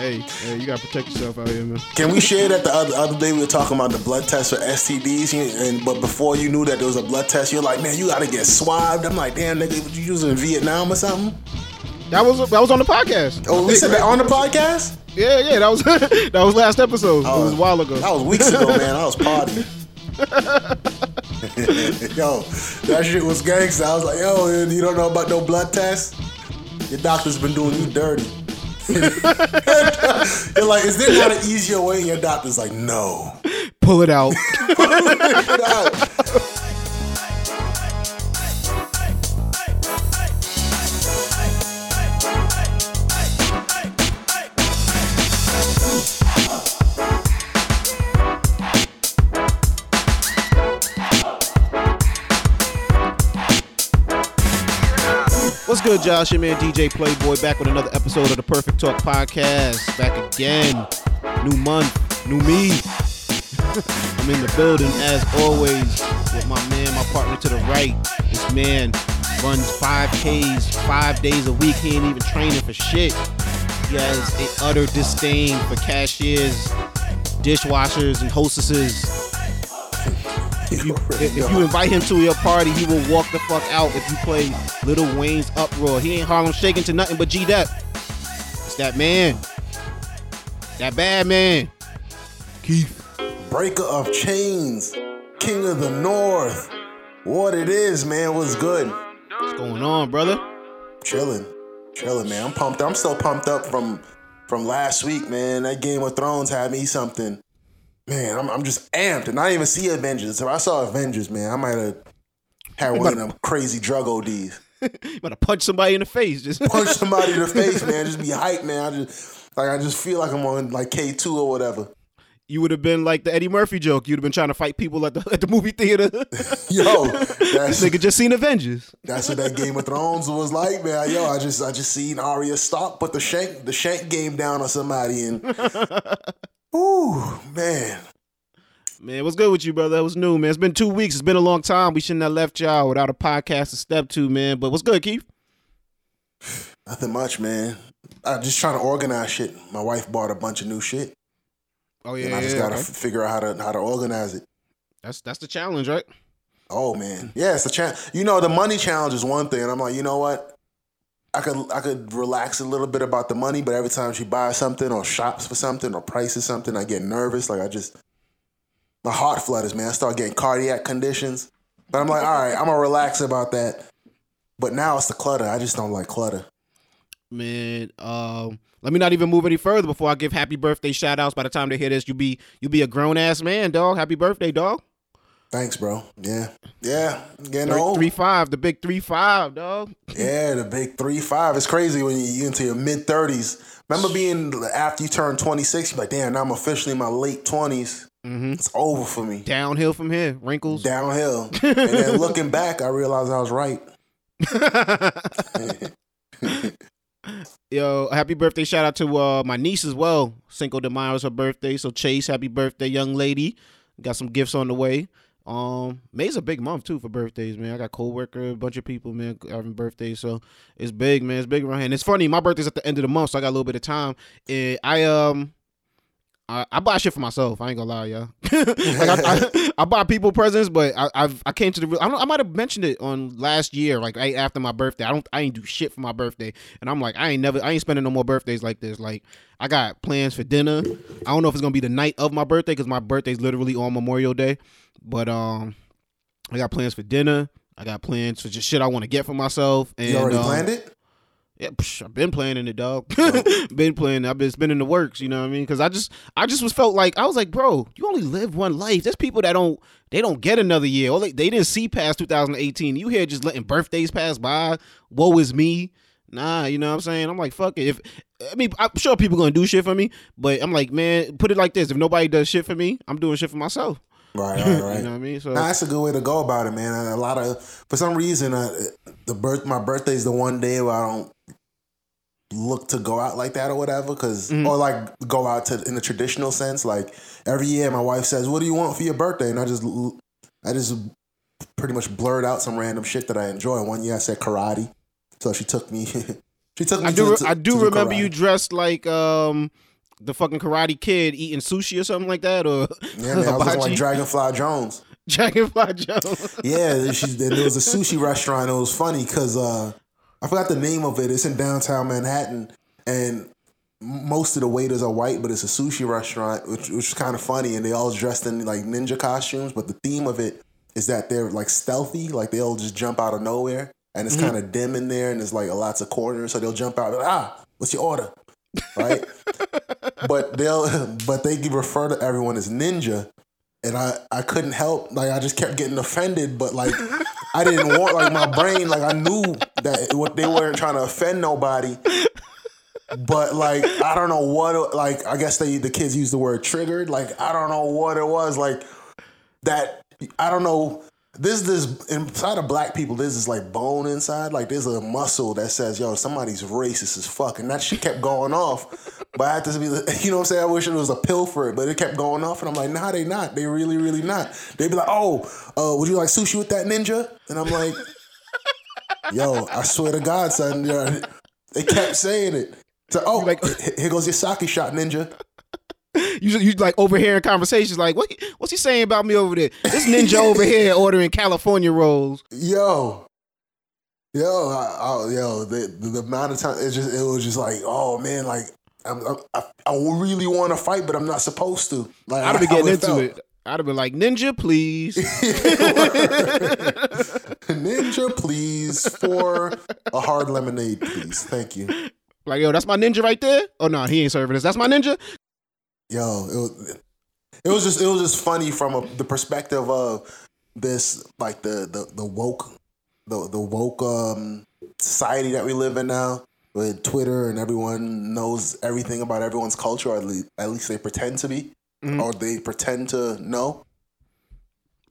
Hey, you gotta protect yourself out here, man. Can we share that the other day we were talking about the blood test for STDs, but before you knew that there was a blood test, you're like, man, you gotta get swabbed. I'm like, damn, nigga, what you using in Vietnam or something? That was on the podcast. Oh, we said that on the podcast? Yeah, that was last episode. It was a while ago. That was weeks ago, man. I was partying. Yo, that shit was gangsta. I was like, yo, you don't know about no blood test? Your doctor's been doing you dirty. You're like, is there not an easier way? And your doctor's like, no. Pull it out. Pull it out. What's good, Josh? Your man DJ Playboy back with another episode of the Perfect Talk Podcast. Back again. New month, new me. I'm in the building as always with my man, my partner to the right. This man runs 5Ks 5 days a week. He ain't even training for shit. He has an utter disdain for cashiers, dishwashers, and hostesses. If you invite him to your party, he will walk the fuck out if you play Lil Wayne's Uproar. He ain't Harlem Shaking to nothing but G-Dep. It's that man. That bad man. Keith. Breaker of chains. King of the North. What it is, man. What's good? What's going on, brother? Chilling, man. I'm pumped. I'm still pumped up from last week, man. That Game of Thrones had me something. Man, I'm just amped, and I didn't even see Avengers. If I saw Avengers, man, I might have had one of them crazy drug ODs. You might have punched somebody in the face. Just punch somebody in the face, man. Just be hyped, man. I just feel like I'm on like K2 or whatever. You would have been like the Eddie Murphy joke. You'd have been trying to fight people at the movie theater. Yo, this nigga just seen Avengers. That's what that Game of Thrones was like, man. Yo, I just seen Arya Stark put the shank game down on somebody and. Ooh, man. Man, what's good with you, brother? What's new, man? It's been 2 weeks. It's been a long time. We shouldn't have left y'all without a podcast to step to, man. But what's good, Keith? Nothing much, man. I'm just trying to organize shit. My wife bought a bunch of new shit. Oh, yeah, and I just got to figure out how to organize it. That's the challenge, right? Oh, man. Yeah, it's a challenge. You know, the money challenge is one thing. And I'm like, you know what? I could relax a little bit about the money, but every time she buys something or shops for something or prices something, I get nervous. Like my heart flutters, man. I start getting cardiac conditions. But I'm like, all right, I'm going to relax about that. But now it's the clutter. I just don't like clutter. Man, let me not even move any further before I give happy birthday shout outs. By the time they hear this, you'll be a grown ass man, dog. Happy birthday, dog. Thanks, bro. Yeah. Getting old. 3-5, the big 3-5, dog. Yeah, the big 3-5. It's crazy when you get into your mid-30s. Remember being, after you turn 26, you're like, damn, now I'm officially in my late 20s. Mm-hmm. It's over for me. Downhill from here. Wrinkles. Downhill. And then looking back, I realized I was right. Yo, happy birthday. Shout out to my niece as well. Cinco de Mayo is her birthday. So Chase, happy birthday, young lady. Got some gifts on the way. May's a big month too for birthdays, man. I got coworker, a bunch of people, man, having birthdays, so it's big, man. It's big around here. And it's funny, my birthday's at the end of the month, so I got a little bit of time. And I buy shit for myself. I ain't gonna lie, y'all. Like I buy people presents, but I came to the. I might have mentioned it on last year, like right after my birthday. I ain't do shit for my birthday, and I'm like, I ain't spending no more birthdays like this. Like I got plans for dinner. I don't know if it's gonna be the night of my birthday because my birthday's literally on Memorial Day. But I got plans for dinner. I got plans for just shit I want to get for myself. And, you already planned it? Yeah, I've been planning it, dog. Been planning. I've been spending the works. You know what I mean? Because I just was felt like I was like, bro, you only live one life. There's people that don't get another year. Or they didn't see past 2018. You here just letting birthdays pass by? Woe is me. Nah, you know what I'm saying? I'm like, fuck it. I'm sure people gonna do shit for me, but I'm like, man, put it like this: if nobody does shit for me, I'm doing shit for myself. Right. You know what I mean? So that's a good way to go about it, man. For some reason, my birthday is the one day where I don't look to go out like that or whatever, because or like go out to in the traditional sense. Like every year, my wife says, "What do you want for your birthday?" And I just pretty much blurred out some random shit that I enjoy. One year, I said karate, so she took me. I do remember karate. You dressed like the fucking Karate Kid eating sushi or something like that, or yeah, man, I was like Dragonfly Jones. Dragonfly Jones. Yeah, there was a sushi restaurant. It was funny because I forgot the name of it. It's in downtown Manhattan, and most of the waiters are white, but it's a sushi restaurant, which is kind of funny. And they all dressed in like ninja costumes, but the theme of it is that they're like stealthy, like they'll just jump out of nowhere. And it's kind of dim in there, and there's like lots of corners, so they'll jump out and be like, ah, what's your order? Right? but they refer to everyone as ninja. And I couldn't help, like I just kept getting offended, but like I didn't want, like my brain, like I knew that what they weren't trying to offend nobody. But like I don't know what, like I guess the kids used the word triggered. Like I don't know what it was, like that I don't know. This inside of black people, there's this like bone inside, like there's a muscle that says, yo, somebody's racist as fuck. And that shit kept going off. But I had to be, you know what I'm saying? I wish it was a pill for it, but it kept going off. And I'm like, nah, they not. They really, really not. They'd be like, oh, would you like sushi with that ninja? And I'm like, yo, I swear to God, son. They kept saying it. So, oh, like, here goes your sake shot, ninja. You like overhearing conversations like, what's he saying about me over there? This ninja over here ordering California rolls. Yo, the amount of time it was just like, oh man, like I really want to fight, but I'm not supposed to. Like I'd have been getting into it. I'd have been like, ninja, please. Ninja, please, for a hard lemonade, please. Thank you. Like, yo, that's my ninja right there. Oh no, he ain't serving us. That's my ninja. Yo, it was just funny from the perspective of this, like the woke society that we live in now, with Twitter and everyone knows everything about everyone's culture, or at least they pretend to be, or they pretend to know.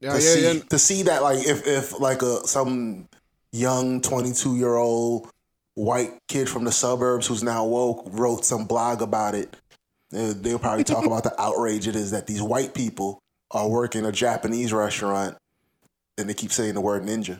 Yeah. To see that, like if like some young 22-year-old white kid from the suburbs who's now woke wrote some blog about it. They'll probably talk about the outrage it is that these white people are working a Japanese restaurant and they keep saying the word ninja.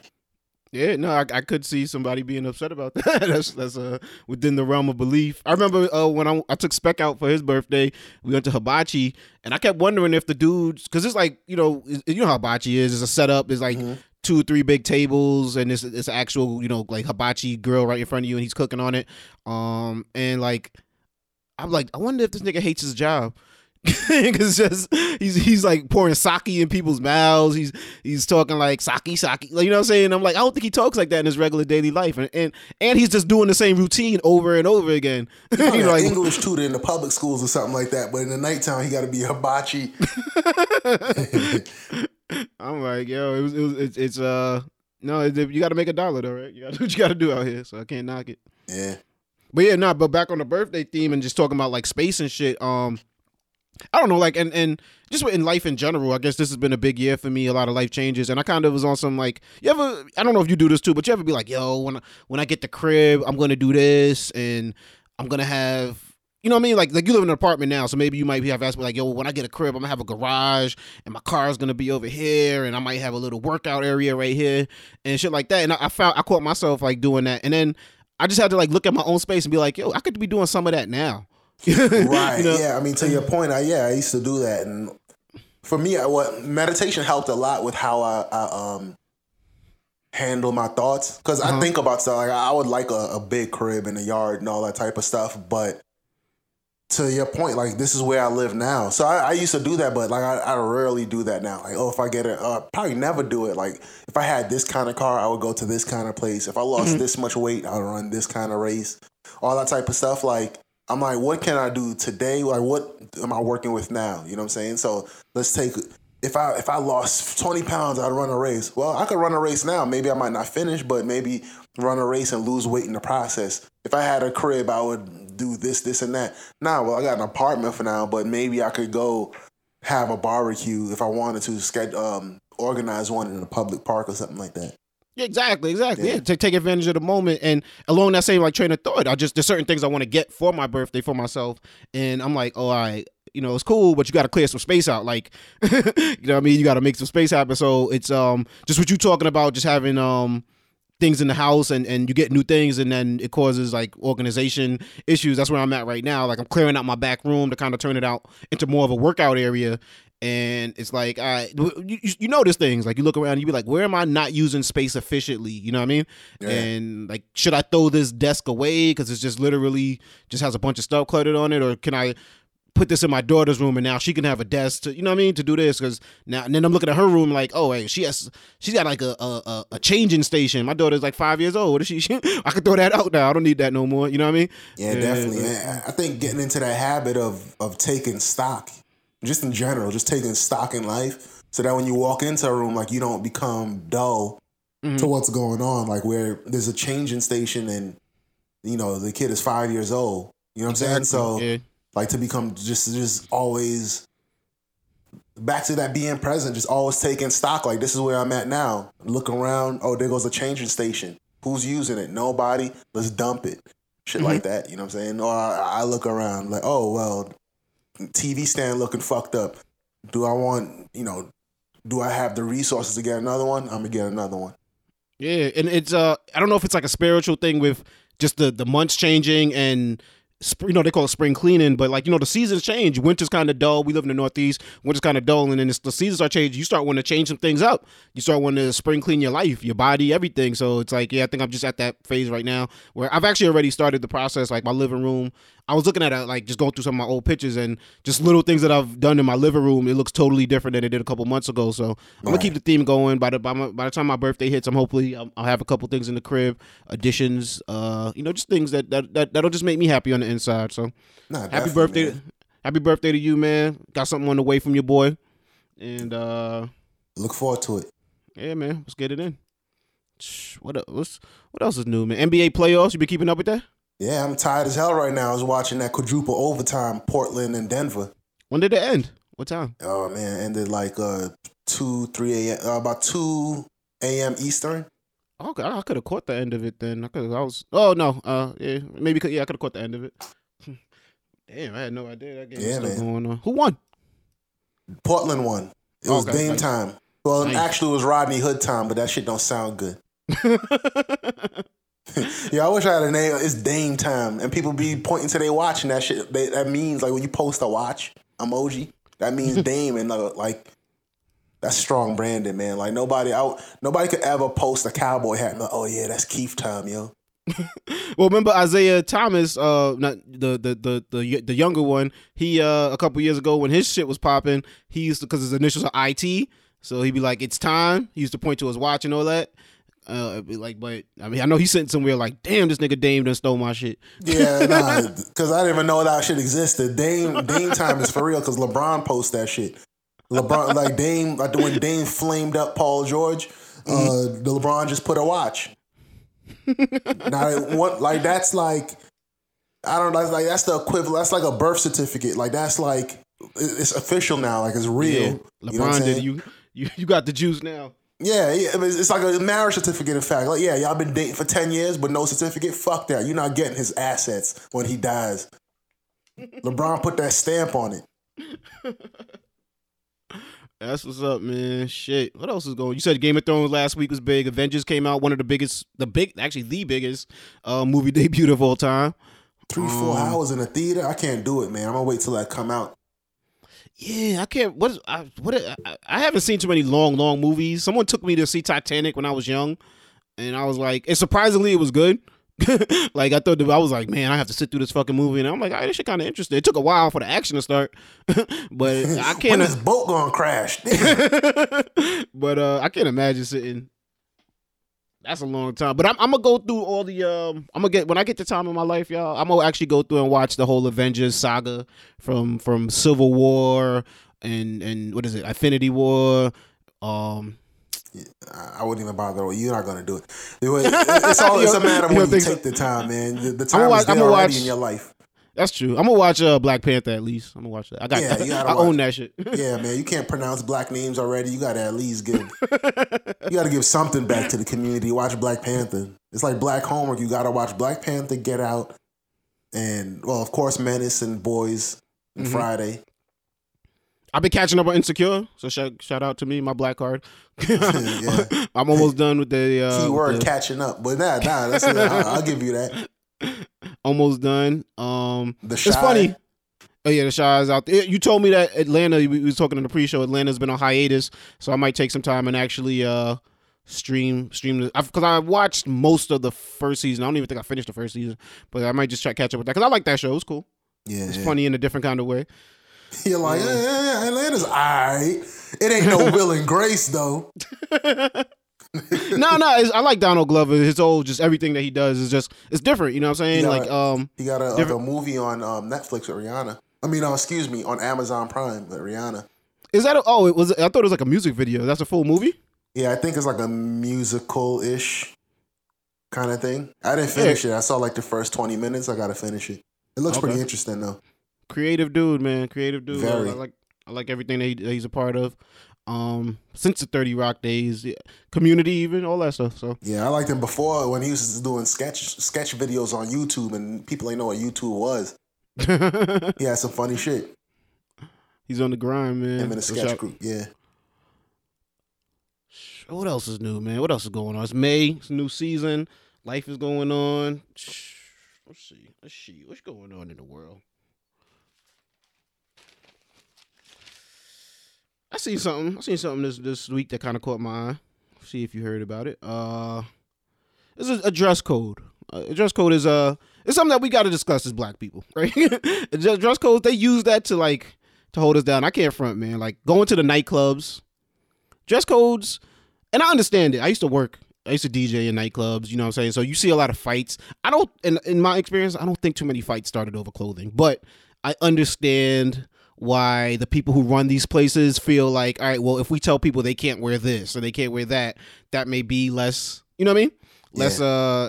Yeah, no, I could see somebody being upset about that. That's within the realm of belief. I remember when I took Spec out for his birthday, we went to Hibachi, and I kept wondering if the dudes, because it's like, you know how Hibachi is, it's a setup, it's like 2 or 3 big tables, and it's actual, like Hibachi grill right in front of you, and he's cooking on it. And like, I'm like, I wonder if this nigga hates his job, because just he's like pouring sake in people's mouths. He's talking like sake, like, you know what I'm saying? I'm like, I don't think he talks like that in his regular daily life, and he's just doing the same routine over and over again. You know, like English tutor in the public schools or something like that, but in the nighttime he got to be hibachi. I'm like, yo, no, you got to make a dollar though, right? You got to do what you got to do out here, so I can't knock it. Yeah. But yeah, no, but back on the birthday theme and just talking about like space and shit, I don't know, like, and just in life in general, I guess this has been a big year for me, a lot of life changes, and I kind of was on some like, I don't know if you do this too, but you ever be like, yo, when I get the crib, I'm going to do this, and I'm going to have, you know what I mean? Like you live in an apartment now, so maybe you might have asked me like, yo, when I get a crib, I'm going to have a garage, and my car is going to be over here, and I might have a little workout area right here, and shit like that, and I caught myself like doing that, and then I just had to like look at my own space and be like, yo, I could be doing some of that now. Right. You know? Yeah. I mean, to your point, I used to do that. And for me, meditation helped a lot with how I handle my thoughts. Because I think about stuff. Like, I would like a big crib and a yard and all that type of stuff. But to your point, like, this is where I live now. So I used to do that, but like, I rarely do that now. Like, if I get it, probably never do it. Like, if I had this kind of car, I would go to this kind of place. If I lost this much weight, I would run this kind of race, all that type of stuff. Like, I'm like, what can I do today? Like, what am I working with now? You know what I'm saying? So let's take, if I lost 20 pounds, I'd run a race. Well, I could run a race now. Maybe I might not finish, but maybe run a race and lose weight in the process. If I had a crib, I would do this and that. Nah, well, I got an apartment for now, but maybe I could go have a barbecue if I wanted to, organize one in a public park or something like that. Yeah, exactly. Yeah, to take advantage of the moment. And along that same like train of thought, there's certain things I want to get for my birthday for myself, and I'm like, oh, all right, it's cool, but you got to clear some space out. Like, you know what I mean? You got to make some space happen. So it's just what you talking about, just having things in the house, and you get new things, and then it causes like organization issues. That's where I'm at right now. Like, I'm clearing out my back room to kind of turn it out into more of a workout area. And it's like, all right, you notice things. Like, you look around, you be like, where am I not using space efficiently? You know what I mean? Yeah. And like, should I throw this desk away because it's just literally just has a bunch of stuff cluttered on it? Or can I put this in my daughter's room and now she can have a desk to, you know what I mean, to do this? Because now, and then I'm looking at her room like, oh, hey, she's got like a changing station. My daughter's like 5 years old. What is she? I could throw that out now. I don't need that no more. You know what I mean? Yeah, definitely. Yeah. I think getting into that habit of taking stock, just in general, just taking stock in life, so that when you walk into a room, like, you don't become dull to what's going on. Like, where there's a changing station and, you know, the kid is 5 years old. You know what I'm saying? So. Yeah. Like, to become just always back to that being present, just always taking stock. Like, this is where I'm at now. Look around. Oh, there goes a changing station. Who's using it? Nobody. Let's dump it. Shit like that. You know what I'm saying? Or I look around like, oh, well, TV stand looking fucked up. Do I want, you know, do I have the resources to get another one? I'm going to get another one. Yeah. And it's, I don't know if it's like a spiritual thing with just the months changing and, you know, they call it spring cleaning, but like, you know, the seasons change. Winter's kind of dull. We live in the Northeast. Winter's kind of dull, and then the seasons are changing. You start wanting to change some things up. You start wanting to spring clean your life, your body, everything. So it's like, yeah, I think I'm just at that phase right now where I've actually already started the process. Like, my living room, I was looking at it, like, just going through some of my old pictures and just little things that I've done in my living room. It looks totally different than it did a couple months ago. So I'm gonna keep the theme going. By the time my birthday hits, I'm hopefully I'll have a couple things in the crib, additions, you know, just things that'll just make me happy on the inside. So happy birthday to you, man. Got something on the way from your boy, and look forward to it. Yeah, man, let's get it in. What else is new, man? NBA playoffs, you been keeping up with that? Yeah, I'm tired as hell right now. I was watching that quadruple overtime, Portland and Denver. When did it end? What time? Oh man, it ended like 2-3 a.m. About 2 a.m. Eastern. Okay, I could have caught the end of it then. I could have caught the end of it. Damn, I had no idea that game was still going on. Who won? Portland won. It was Dame time. Well, actually, it was Rodney Hood time, but that shit don't sound good. Yeah, I wish I had a name. It's Dame time, and people be pointing to their watch and that shit. That means, like, when you post a watch emoji, that means Dame, and like. That's strong branding, man. Like, nobody could ever post a cowboy hat and like, oh yeah, that's Keith time, yo. Well, remember Isaiah Thomas, not the younger one. He a couple years ago when his shit was popping, he used to, because his initials are IT, so he'd be like, it's time. He used to point to his watch and all that. But I mean, I know he's sitting somewhere like, damn, this nigga Dame done stole my shit. Yeah, nah, because I didn't even know that shit existed. Dame time is for real because LeBron posts that shit. LeBron, like Dame, like when Dame flamed up Paul George, the LeBron just put a watch. Now, that's the equivalent. That's like a birth certificate. Like, that's like, it's official now. Like, it's real. Yeah. LeBron did you got the juice now. Yeah, it's like a marriage certificate. In fact, like, yeah, y'all been dating for 10 years, but no certificate. Fuck that. You're not getting his assets when he dies. LeBron put that stamp on it. That's what's up, man. Shit. What else is going on? You said Game of Thrones last week was big. Avengers came out, one of the biggest movie debut of all time. 3-4 hours in a theater? I can't do it, man. I'm gonna wait till that come out. Yeah, I can't. I haven't seen too many long movies. Someone took me to see Titanic when I was young, and I was like, and surprisingly, it was good. Like, I thought, I was like, man, I have to sit through this fucking movie, and I'm like, all right, this shit kind of interesting. It took a while for the action to start, but I can't. When this boat gonna crash? But I can't imagine sitting. That's a long time. But I'm gonna go through all the. I'm gonna get when I get the time in my life, y'all. I'm gonna actually go through and watch the whole Avengers saga from Civil War and what is it, Infinity War, I wouldn't even bother. You're not gonna do it. It's all. It's a matter of when you take the time, man. The time is there already in your life. That's true. I'm gonna watch Black Panther at least. I'm gonna watch that. I own that shit. Yeah, man. You can't pronounce black names already. You gotta at least give something back to the community. Watch Black Panther. It's like black homework. You gotta watch Black Panther, Get Out, and well, of course, Menace and Boys and Friday. I've been catching up on Insecure, so shout out to me, my black card. Yeah. I'm almost done with the... keyword catching up, but nah, that's it. I'll give you that. Almost done. The Shy. It's funny. Oh yeah, the Shy's out there. You told me that Atlanta, we was talking in the pre-show, Atlanta's been on hiatus, so I might take some time and actually stream this. Because I watched most of the first season. I don't even think I finished the first season, but I might just try to catch up with that, because I like that show. It was cool. Yeah, it's funny in a different kind of way. You're like, yeah, Atlanta's all right. It ain't no Will and Grace, though. No, I like Donald Glover. His whole, just everything that he does is just, it's different. You know what I'm saying? He got a movie on Netflix with Rihanna. I mean, on Amazon Prime with Rihanna. Is that? I thought it was like a music video. That's a full movie? Yeah, I think it's like a musical-ish kind of thing. I didn't finish it. I saw like the first 20 minutes. I got to finish it. It looks pretty interesting, though. Creative dude, man. I like everything that he's a part of. Since the 30 Rock days, Community, even all that stuff. So yeah, I liked him before when he was doing sketch videos on YouTube, and people ain't know what YouTube was. He had some funny shit. He's on the grind, man. Him in a sketch group, yeah. What else is new, man? What else is going on? It's May. It's a new season. Life is going on. Let's see. What's going on in the world? I seen something this week that kind of caught my eye. See if you heard about it. This is a dress code. A dress code is it's something that we got to discuss as black people, right? Dress codes, they use that to to hold us down. I can't front, man. Like going to the nightclubs, dress codes, and I understand it. I used to DJ in nightclubs, you know what I'm saying? So you see a lot of fights. I don't, in my experience, I don't think too many fights started over clothing, but I understand why the people who run these places feel like, all right, well, if we tell people they can't wear this or they can't wear that, that may be less, you know what I mean? Less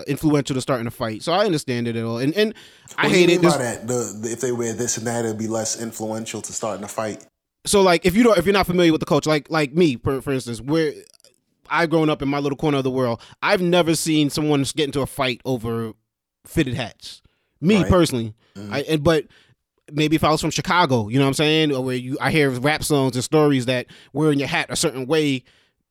influential to starting a fight. So I understand it at all. And I hate it. What do you mean by that? If they wear this and that, it'll be less influential to starting a fight. So like, if you're not familiar with the culture, like me, for instance, where I've grown up in my little corner of the world, I've never seen someone get into a fight over fitted hats. Me personally. Mm-hmm. But maybe if I was from Chicago, you know what I'm saying? Or where I hear rap songs and stories that wearing your hat a certain way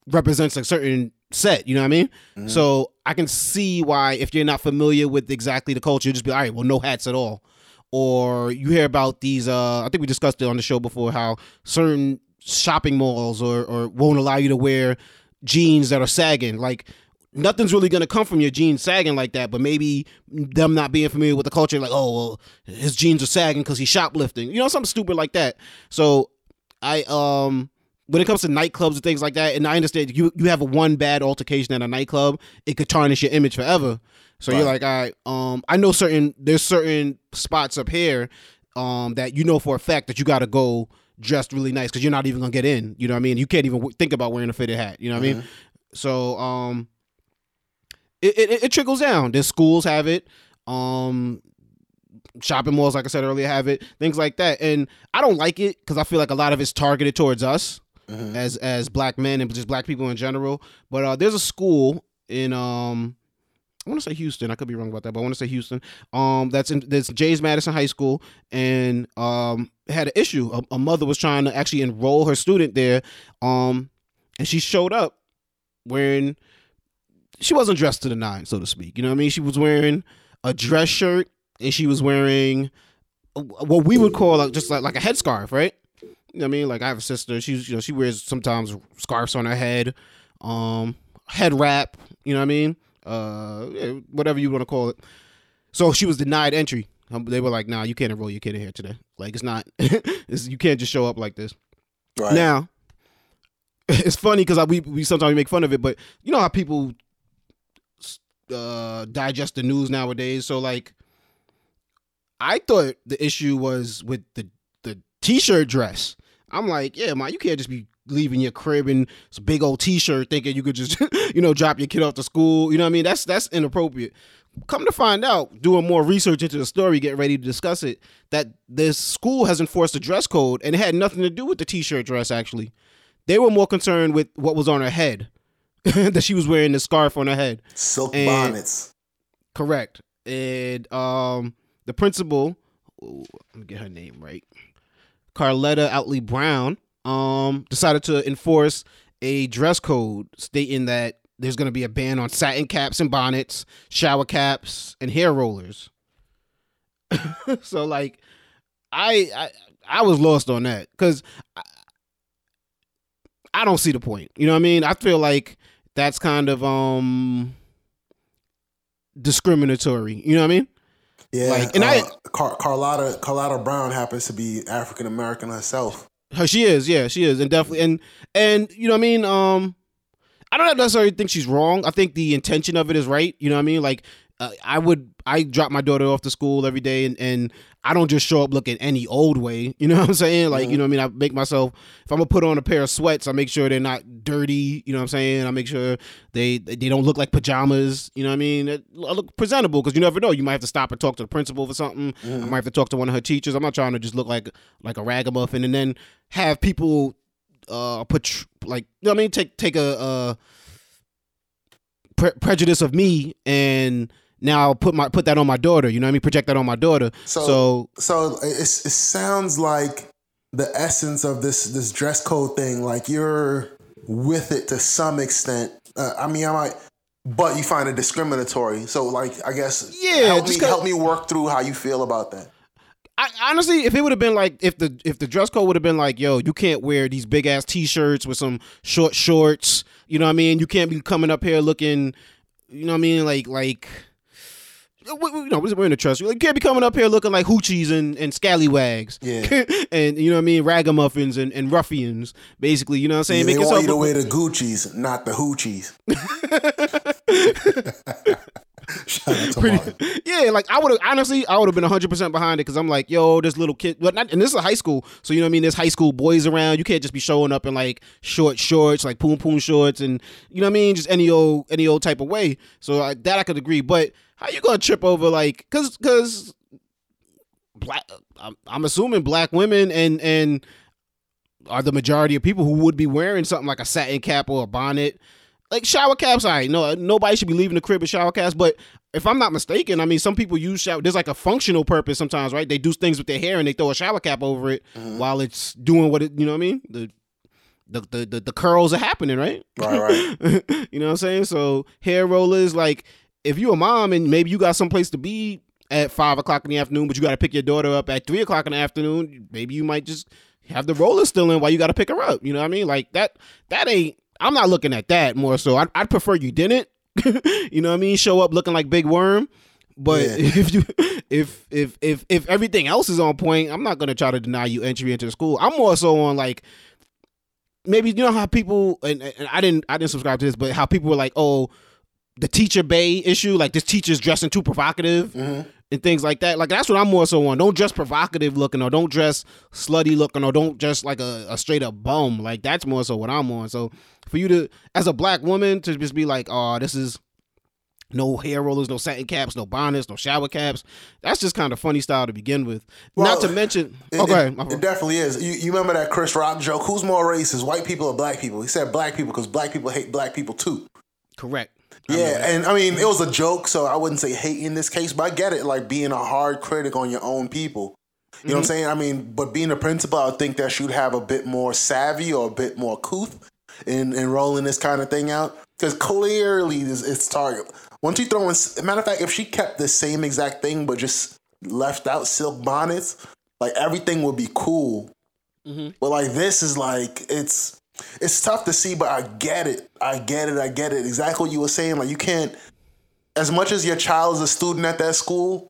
represents a certain set, you know what I mean? Mm-hmm. So I can see why, if you're not familiar with exactly the culture, you'll just be, all right, well, no hats at all. Or you hear about these, I think we discussed it on the show before, how certain shopping malls or won't allow you to wear jeans that are sagging. Like, nothing's really going to come from your jeans sagging like that, but maybe them not being familiar with the culture, like, oh, well, his jeans are sagging because he's shoplifting. You know, something stupid like that. So I, when it comes to nightclubs and things like that, and I understand you have a one bad altercation at a nightclub, it could tarnish your image forever. So you're like, all right, I know there's certain spots up here that you know for a fact that you got to go dressed really nice because you're not even going to get in. You know what I mean? You can't even think about wearing a fitted hat. You know what I mean? So, It trickles down. There's schools have it. Shopping malls, like I said earlier, have it. Things like that. And I don't like it because I feel like a lot of it's targeted towards us as black men and just black people in general. But there's a school in, I want to say Houston. I could be wrong about that, but I want to say Houston. That's James Madison High School, and had an issue. A mother was trying to actually enroll her student there, and she showed up wearing... She wasn't dressed to the nine, so to speak. You know what I mean? She was wearing a dress shirt, and she was wearing what we would call like a headscarf, right? You know what I mean? Like, I have a sister. She's, she wears sometimes scarves on her head, head wrap, you know what I mean? Whatever you want to call it. So she was denied entry. They were like, nah, you can't enroll your kid in here today. Like, it's not, you can't just show up like this. Right. Now, it's funny because we sometimes make fun of it, but you know how people... digest the news nowadays. So like, I thought the issue was with the t-shirt dress. I'm like, yeah, man, you can't just be leaving your crib in some big old t-shirt thinking you could just, drop your kid off to school. You know what I mean? That's inappropriate. Come to find out, doing more research into the story, getting ready to discuss it, that this school has enforced a dress code, and it had nothing to do with the t-shirt dress, actually. They were more concerned with what was on her head. That she was wearing the scarf on her head. Silk bonnets. Correct. And the principal, let me get her name right. Carlotta Outley Brown, decided to enforce a dress code stating that there's going to be a ban on satin caps and bonnets, shower caps, and hair rollers. So, like, I was lost on that because I don't see the point. You know what I mean? I feel like that's kind of discriminatory. You know what I mean? Yeah. Like, and Carlotta Brown happens to be African American herself. She is, yeah, she is, and definitely, and you know what I mean. I don't necessarily think she's wrong. I think the intention of it is right. You know what I mean? Like, I drop my daughter off to school every day, and I don't just show up looking any old way. You know what I'm saying? Like, you know what I mean? I make myself, if I'm gonna put on a pair of sweats, I make sure they're not dirty. You know what I'm saying? I make sure they don't look like pajamas. You know what I mean? I look presentable because you never know. You might have to stop and talk to the principal for something. I might have to talk to one of her teachers. I'm not trying to just look like a ragamuffin and then have people you know what I mean? Take a prejudice of me and now I'll put that on my daughter. You know what I mean? Project that on my daughter. So it sounds like the essence of this dress code thing. Like you're with it to some extent. But you find it discriminatory. So like, I guess, yeah, help me work through how you feel about that. I honestly, if it would have been like, if the dress code would have been like, yo, you can't wear these big ass t-shirts with some short shorts. You know what I mean? You can't be coming up here looking, you know what I mean? Like, you know, we're in a trust. You can't be coming up here looking like hoochies and scallywags. Yeah. And, you know what I mean? Ragamuffins and ruffians, basically. You know what I'm saying? Yeah, they want you to wear the Gucci's, not the hoochies. Yeah, like I would have been 100% behind it because I'm like, yo, this little kid, and this is a high school, so you know what I mean. There's high school boys around. You can't just be showing up in like short shorts, like poom poom shorts, and you know what I mean, just any old type of way. So that I could agree, but how you gonna trip over like, cause black? I'm assuming black women and are the majority of people who would be wearing something like a satin cap or a bonnet. Like shower caps, all right. No, nobody should be leaving the crib with shower caps. But if I'm not mistaken, I mean, some people use shower. There's like a functional purpose sometimes, right? They do things with their hair and they throw a shower cap over it while it's doing what it. You know what I mean? The curls are happening, right? Right. You know what I'm saying? So hair rollers, like if you're a mom and maybe you got someplace to be at 5:00 in the afternoon, but you got to pick your daughter up at 3:00 in the afternoon, maybe you might just have the roller still in while you got to pick her up. You know what I mean? Like that ain't. I'm not looking at that more so. I'd prefer you didn't. You know what I mean? Show up looking like Big Worm. But yeah. if everything else is on point, I'm not gonna try to deny you entry into the school. I'm more so on like maybe you know how people and I didn't subscribe to this, but how people were like, oh, the teacher bae issue, like this teacher's dressing too provocative and things like that. Like that's what I'm more so on. Don't dress provocative looking or don't dress slutty looking or don't dress like a straight up bum. Like that's more so what I'm on. So for you to, as a black woman, to just be like, oh, this is no hair rollers, no satin caps, no bonnets, no shower caps. That's just kind of funny style to begin with. Well, not to mention... It definitely is. You remember that Chris Rock joke? Who's more racist, white people or black people? He said black people because black people hate black people too. Correct. Yeah, and I mean, it was a joke, so I wouldn't say hate in this case, but I get it, like being a hard critic on your own people. You know what I'm saying? I mean, but being a principal, I think that you'd have a bit more savvy or a bit more couth in rolling this kind of thing out, because clearly it's target. Once you throw in, matter of fact, if she kept the same exact thing but just left out silk bonnets, like everything would be cool. But like this is like it's tough to see, but I get it. Exactly what you were saying. Like you can't, as much as your child is a student at that school,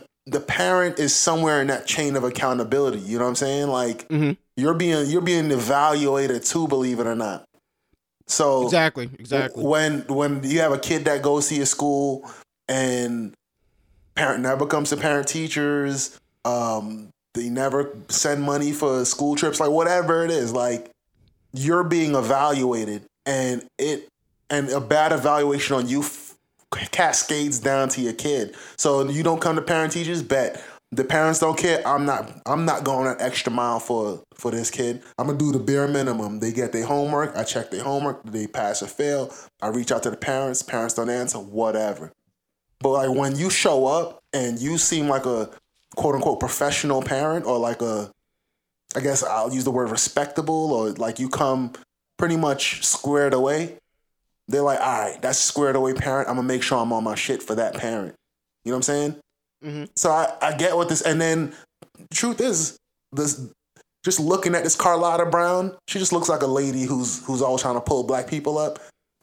the parent is somewhere in that chain of accountability. You know what I'm saying? Like you're being evaluated too, believe it or not. So exactly. When you have a kid that goes to your school and parent never comes to parent teachers, they never send money for school trips, like whatever it is, like you're being evaluated and a bad evaluation on you cascades down to your kid. So you don't come to parent teachers, bet. The parents don't care. I'm not going an extra mile for this kid. I'm going to do the bare minimum. They get their homework. I check their homework. They pass or fail. I reach out to the parents. Parents don't answer, whatever. But like when you show up and you seem like a quote unquote professional parent, or like a, I guess I'll use the word respectable, or like you come pretty much squared away, they're like, all right, that's squared away parent. I'm going to make sure I'm on my shit for that parent. You know what I'm saying? Mm-hmm. So I get what this, and then the truth is, this, just looking at this Carlotta Brown, she just looks like a lady who's always trying to pull black people up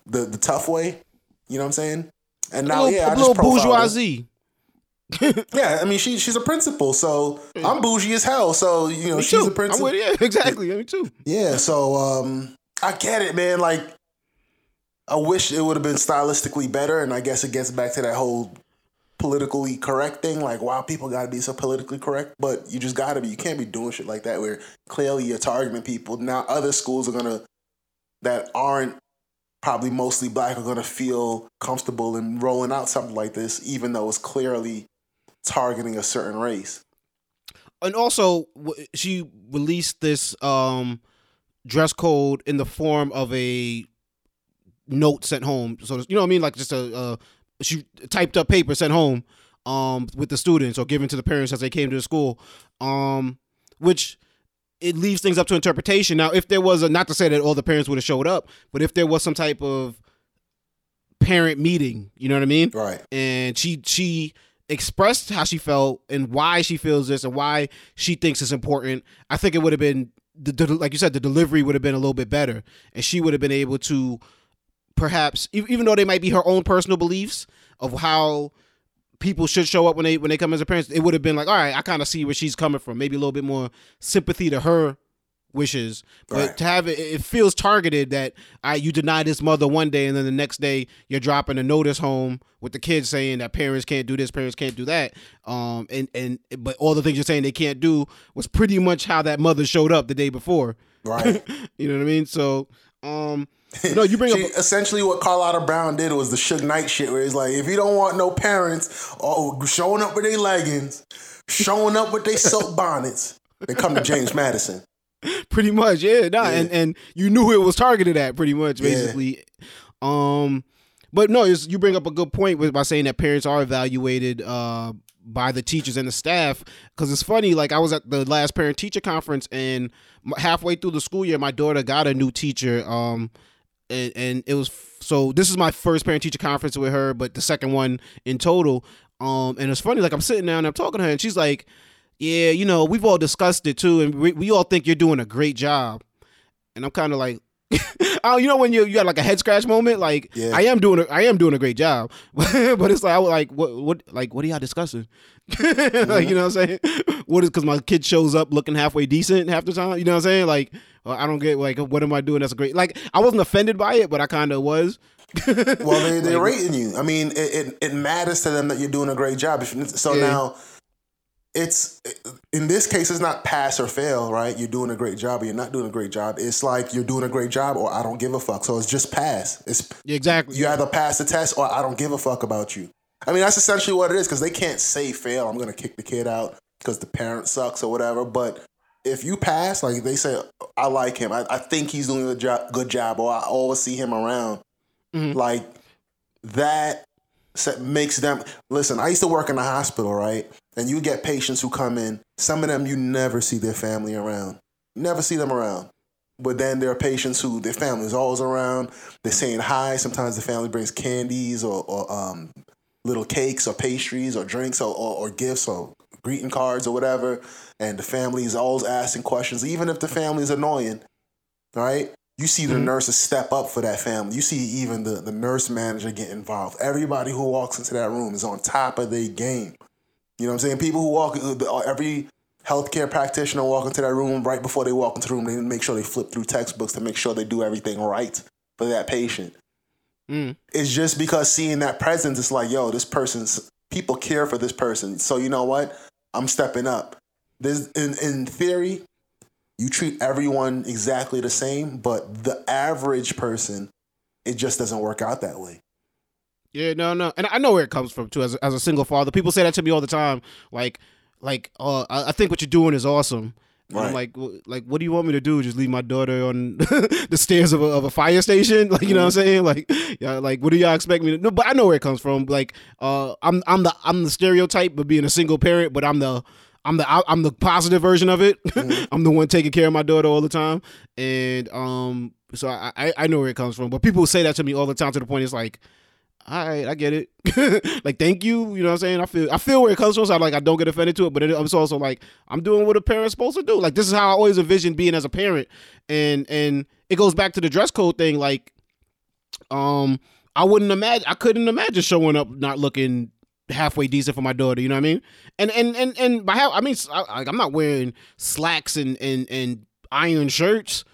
the tough way. You know what I'm saying? And now, I just profiled her. Bourgeoisie. Yeah, I mean, she's a principal, so I'm bougie as hell. So, you know, she's a principal. Yeah, exactly. Me too. Yeah, so I get it, man. Like, I wish it would have been stylistically better, and I guess it gets back to that whole politically correct thing. Like, wow, people got to be so politically correct, but you just got to be. You can't be doing shit like that where clearly you're targeting people. Now other schools are going to, that aren't probably mostly black, are going to feel comfortable in rolling out something like this, even though it's clearly targeting a certain race. And also, she released this dress code in the form of a note sent home. So, you know what I mean? Like, just she typed up paper sent home with the students, or given to the parents as they came to the school, which it leaves things up to interpretation. Now, if there was not to say that all the parents would have showed up, but if there was some type of parent meeting, you know what I mean? Right. And she expressed how she felt and why she feels this and why she thinks it's important. I think it would have been, like you said, the delivery would have been a little bit better, and she would have been able to, perhaps, even though they might be her own personal beliefs of how people should show up when they come as a parent, it would have been like, all right, I kind of see where she's coming from. Maybe a little bit more sympathy to her wishes, but right, to have it, it feels targeted that you deny this mother one day, and then the next day you're dropping a notice home with the kids saying that parents can't do this, parents can't do that, and but all the things you're saying they can't do was pretty much how that mother showed up the day before. Right. You know what I mean? So, no, you bring up essentially what Carlotta Brown did was the Suge Knight shit, where it's like, if you don't want no parents showing up with their leggings, showing up with their soap bonnets, they come to James Madison. Pretty much, yeah. Nah, yeah. And you knew it was targeted at, pretty much, basically. Yeah. But no, you bring up a good point by saying that parents are evaluated by the teachers and the staff, because it's funny, like I was at the last parent teacher conference, and halfway through the school year, my daughter got a new teacher. And it was, so this is my first parent teacher conference with her, but the second one in total. And it's funny, like I'm sitting down and I'm talking to her, and she's like, yeah, you know, we've all discussed it too, and we all think you're doing a great job. And I'm kind of like, oh, you know, when you got like a head scratch moment, like, yeah. I am doing a great job, but it's like, I was like, what are y'all discussing? Mm-hmm. Like, you know what I'm saying? What is, because my kid shows up looking halfway decent half the time, you know what I'm saying? Like, I don't get, like, what am I doing? That's a great, like, I wasn't offended by it, but I kind of was. Well, they're rating you. I mean, it matters to them that you're doing a great job. So yeah. Now, it's, in this case, it's not pass or fail, right? You're doing a great job or you're not doing a great job. It's like, you're doing a great job or I don't give a fuck. So it's just pass. It's exactly, you either pass the test or I don't give a fuck about you. I mean, that's essentially what it is, because they can't say fail, I'm going to kick the kid out because the parent sucks or whatever. But if you pass, like they say, I like him, I think he's doing a good job, or I always see him around. Mm-hmm. Like that makes them, listen, I used to work in the hospital, right? And you get patients who come in, some of them you never see their family around. Never see them around. But then there are patients who their family is always around. They're saying hi. Sometimes the family brings candies or little cakes or pastries or drinks or gifts or greeting cards or whatever. And the family is always asking questions. Even if the family is annoying, right? You see the mm-hmm. nurses step up for that family. You see even the nurse manager get involved. Everybody who walks into that room is on top of their game. You know what I'm saying? People who walk, every healthcare practitioner walk into that room, right before they walk into the room, they make sure they flip through textbooks to make sure they do everything right for that patient. Mm. It's just because seeing that presence, it's like, yo, this person's, people care for this person. So you know what? I'm stepping up. This, in theory, you treat everyone exactly the same, but the average person, it just doesn't work out that way. Yeah, no. And I know where it comes from, too, as a single father. People say that to me all the time. Like, I think what you're doing is awesome. Right. And I'm like, what do you want me to do? Just leave my daughter on the stairs of a fire station? Like, you know what I'm saying? Like, yeah, like, what do y'all expect me to? No, but I know where it comes from. Like, I'm the stereotype of being a single parent, but I'm the positive version of it. Mm-hmm. I'm the one taking care of my daughter all the time, and so I know where it comes from. But people say that to me all the time, to the point it's like, all right, I get it. Like, thank you. You know what I'm saying? I feel where it comes from. So I don't get offended to it, but I'm also like, I'm doing what a parent's supposed to do. Like, this is how I always envisioned being as a parent, and it goes back to the dress code thing. Like, I couldn't imagine showing up not looking halfway decent for my daughter. You know what I mean? And by I mean, I'm not wearing slacks and iron shirts.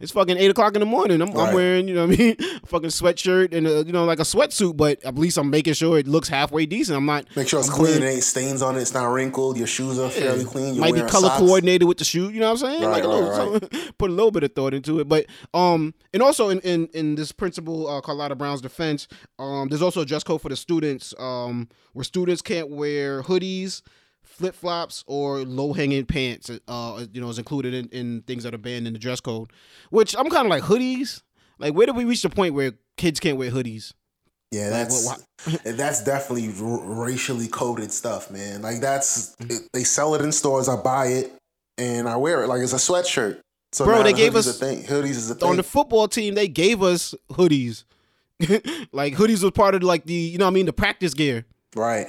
It's fucking 8 o'clock in the morning. I'm wearing, you know what I mean, a fucking sweatshirt and a, you know, like a sweatsuit, but at least I'm making sure it looks halfway decent. I'm not make sure it's clean. It ain't stains on it. It's not wrinkled. Your shoes are fairly clean. Might be color coordinated with the shoe. You know what I'm saying? Right, like put a little bit of thought into it. But and also in this principal Carlotta Brown's defense, there's also a dress code for the students, where students can't wear hoodies, flip-flops, or low-hanging pants, you know, is included in things that are banned in the dress code, which I'm kind of like, hoodies? Like, where did we reach the point where kids can't wear hoodies? Yeah, that's definitely racially coded stuff, man. Like, they sell it in stores, I buy it, and I wear it like it's a sweatshirt. So bro, they gave us, hoodies is a thing. On the football team, they gave us hoodies. Like, hoodies was part of, like, the, you know what I mean, the practice gear. Right.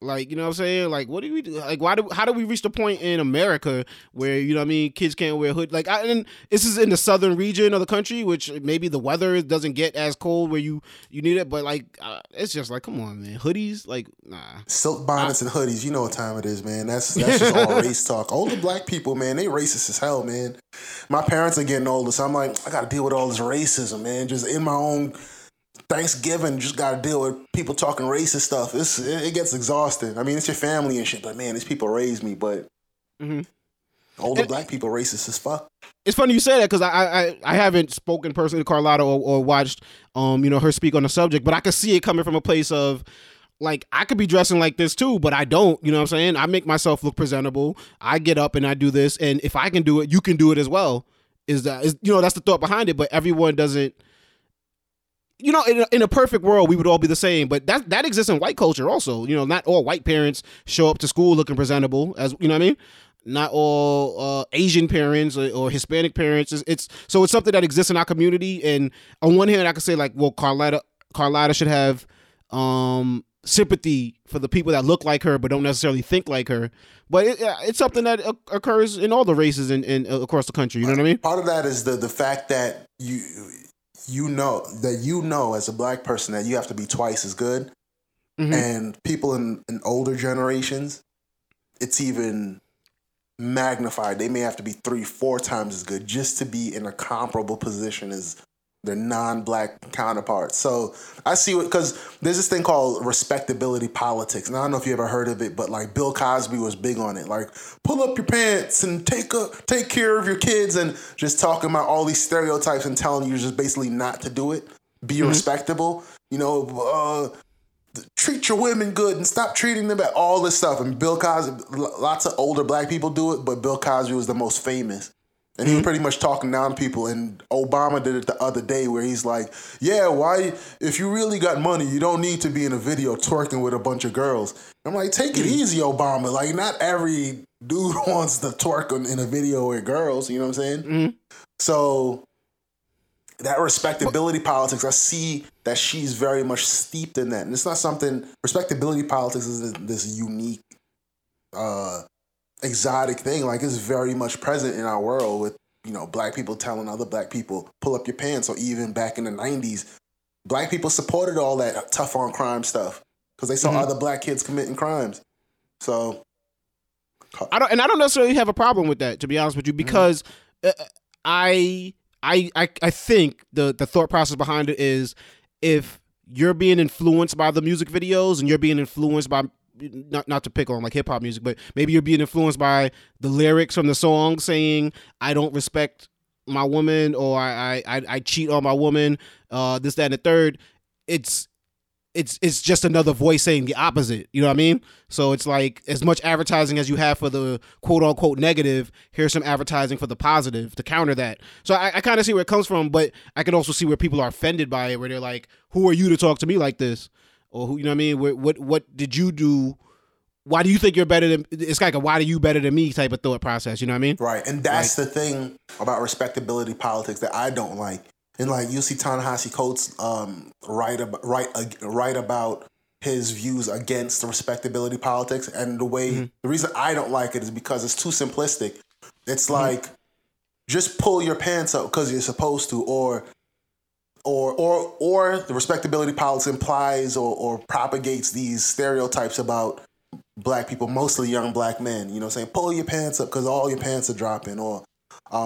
Like, you know what I'm saying? Like, what do we do? Like, how do we reach the point in America where, you know what I mean, kids can't wear hood? Like, and this is in the southern region of the country, which maybe the weather doesn't get as cold where you need it. But, like, it's just like, come on, man. Hoodies? Like, nah. Silk bonnets and hoodies. You know what time it is, man. That's just all race talk. Older black people, man, they racist as hell, man. My parents are getting older, so I'm like, I got to deal with all this racism, man. Just in my own Thanksgiving, just gotta deal with people talking racist stuff. It gets exhausting. I mean, it's your family and shit, but man, these people raised me. But older black people racist as fuck. It's funny you say that, because I haven't spoken personally to Carlotta or watched you know, her speak on the subject, but I could see it coming from a place of like, I could be dressing like this too, but I don't. You know what I'm saying? I make myself look presentable. I get up and I do this, and if I can do it, you can do it as well. You know, that's the thought behind it. But everyone doesn't. You know, in a perfect world, we would all be the same, but that exists in white culture also. You know, not all white parents show up to school looking presentable, as you know what I mean. Not all Asian parents or Hispanic parents. It's something that exists in our community. And on one hand, I could say like, well, Carlotta should have sympathy for the people that look like her but don't necessarily think like her. But it's something that occurs in all the races in across the country. You know what I mean? Part of that is the fact that you know as a black person that you have to be twice as good. Mm-hmm. And people in older generations, it's even magnified. They may have to be 3-4 times as good just to be in a comparable position as their non-black counterparts. So I see what, because there's this thing called respectability politics. And I don't know if you ever heard of it, but like Bill Cosby was big on it. Like, pull up your pants and take care of your kids, and just talking about all these stereotypes and telling you just basically not to do it. Be respectable, you know, treat your women good and stop treating them bad. All this stuff. And Bill Cosby, lots of older black people do it, but Bill Cosby was the most famous. And he was pretty much talking down people. And Obama did it the other day where he's like, yeah, why? If you really got money, you don't need to be in a video twerking with a bunch of girls. I'm like, take it easy, Obama. Like, not every dude wants to twerk in a video with girls. You know what I'm saying? Mm-hmm. So that respectability politics, I see that she's very much steeped in that. And it's not something, respectability politics is this unique exotic thing. Like, it's very much present in our world with, you know, black people telling other black people, pull up your pants. Or even back in the 90s, black people supported all that tough on crime stuff because they saw other black kids committing crimes. So I don't necessarily have a problem with that, to be honest with you, because I think the thought process behind it is, if you're being influenced by the music videos and you're being influenced by, not to pick on like hip hop music, but maybe you're being influenced by the lyrics from the song saying, I don't respect my woman, or I cheat on my woman, this, that, and the third. It's it's just another voice saying the opposite. You know what I mean? So it's like, as much advertising as you have for the quote unquote negative, here's some advertising for the positive to counter that. So I kind of see where it comes from, but I can also see where people are offended by it, where they're like, who are you to talk to me like this? Or who, you know what I mean? What did you do? Why do you think you're better than, it's like a why do you better than me type of thought process, you know what I mean? Right, and that's like, the thing about respectability politics that I don't like. And like you see Ta-Nehisi Coates write about his views against respectability politics, and the way, the reason I don't like it is because it's too simplistic. It's like, just pull your pants up because you're supposed to, or the respectability politics implies or propagates these stereotypes about black people, mostly young black men, you know, saying pull your pants up because all your pants are dropping, or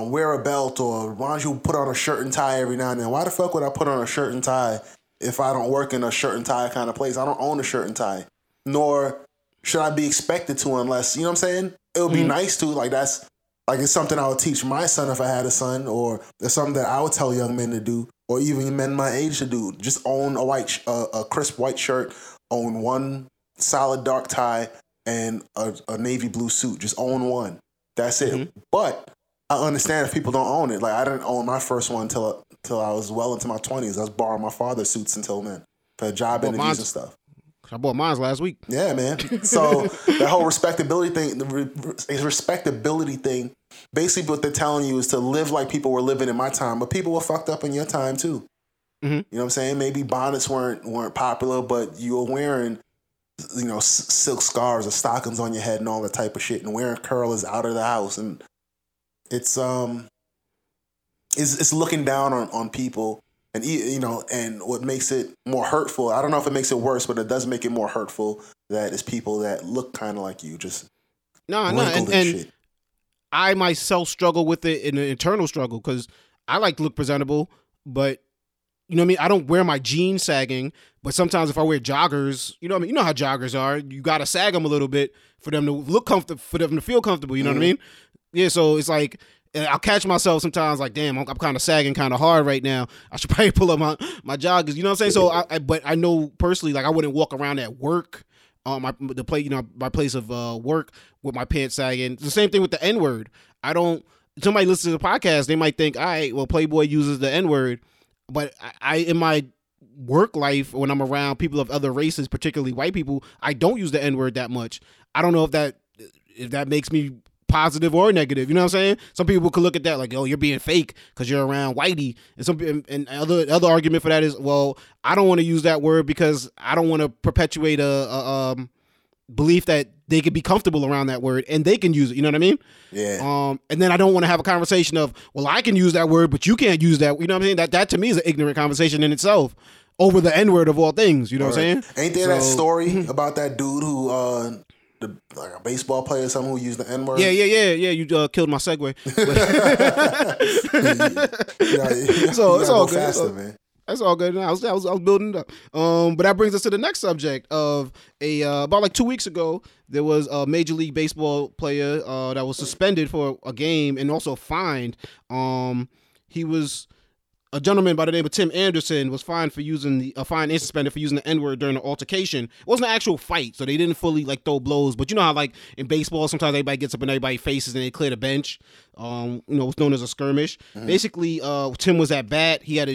wear a belt, or why don't you put on a shirt and tie every now and then? Why the fuck would I put on a shirt and tie if I don't work in a shirt and tie kind of place? I don't own a shirt and tie, nor should I be expected to, unless, you know what I'm saying? It would be nice to, like, that's like, it's something I would teach my son if I had a son, or it's something that I would tell young men to do, or even men my age to do. Just own a crisp white shirt, own one solid dark tie, and a navy blue suit. Just own one. That's it. But I understand if people don't own it. Like, I didn't own my first one until I was well into my 20s. I was borrowing my father's suits until then for job interviews and stuff. I bought mine last week. Yeah, man. So the whole respectability thing, basically what they're telling you is to live like people were living in my time, but people were fucked up in your time too. You know what I'm saying? Maybe bonnets weren't popular, but you were wearing, you know, silk scarves or stockings on your head and all that type of shit, and wearing curlers out of the house. And it's looking down on people, and, you know, and what makes it more hurtful, I don't know if it makes it worse, but it does make it more hurtful, that it's people that look kind of like you, just and I myself struggle with it in an internal struggle, because I like to look presentable, but, you know what I mean, I don't wear my jeans sagging, but sometimes if I wear joggers, you know what I mean, you know how joggers are, you gotta sag them a little bit for them to look comfortable, for them to feel comfortable, you know what I mean? Yeah, so it's like, I'll catch myself sometimes like, damn, I'm kind of sagging kind of hard right now. I should probably pull up my joggers. You know what I'm saying? So, but I know personally, like, I wouldn't walk around at work, my place of work, with my pants sagging. It's the same thing with the N-word. I don't. Somebody listens to the podcast, they might think, all right, well, Playboy uses the N-word, but I in my work life, when I'm around people of other races, particularly white people, I don't use the N-word that much. I don't know if that makes me positive or negative, you know what I'm saying? Some people could look at that like, oh, you're being fake because you're around whitey, and some and other argument for that is, well, I don't want to use that word because I don't want to perpetuate a belief that they could be comfortable around that word and they can use it, you know what I mean? Yeah. And then I don't want to have a conversation of, well, I can use that word but you can't use that, you know what I mean? That to me is an ignorant conversation in itself, over the N-word of all things, you know what I'm saying? Ain't there that story about that dude who like a baseball player or something who used the N-word? Yeah. You killed my segue. you so it's all good. Faster, man. That's all good. I was building it up. But that brings us to the next subject of about like 2 weeks ago, there was a Major League Baseball player that was suspended for a game and also fined. He was a gentleman by the name of Tim Anderson was fined and suspended for using the N-word during an altercation. It wasn't an actual fight, so they didn't fully like throw blows. But you know how like in baseball, sometimes everybody gets up in everybody's faces and they clear the bench. You know, it's known as a skirmish. Basically, Tim was at bat. He had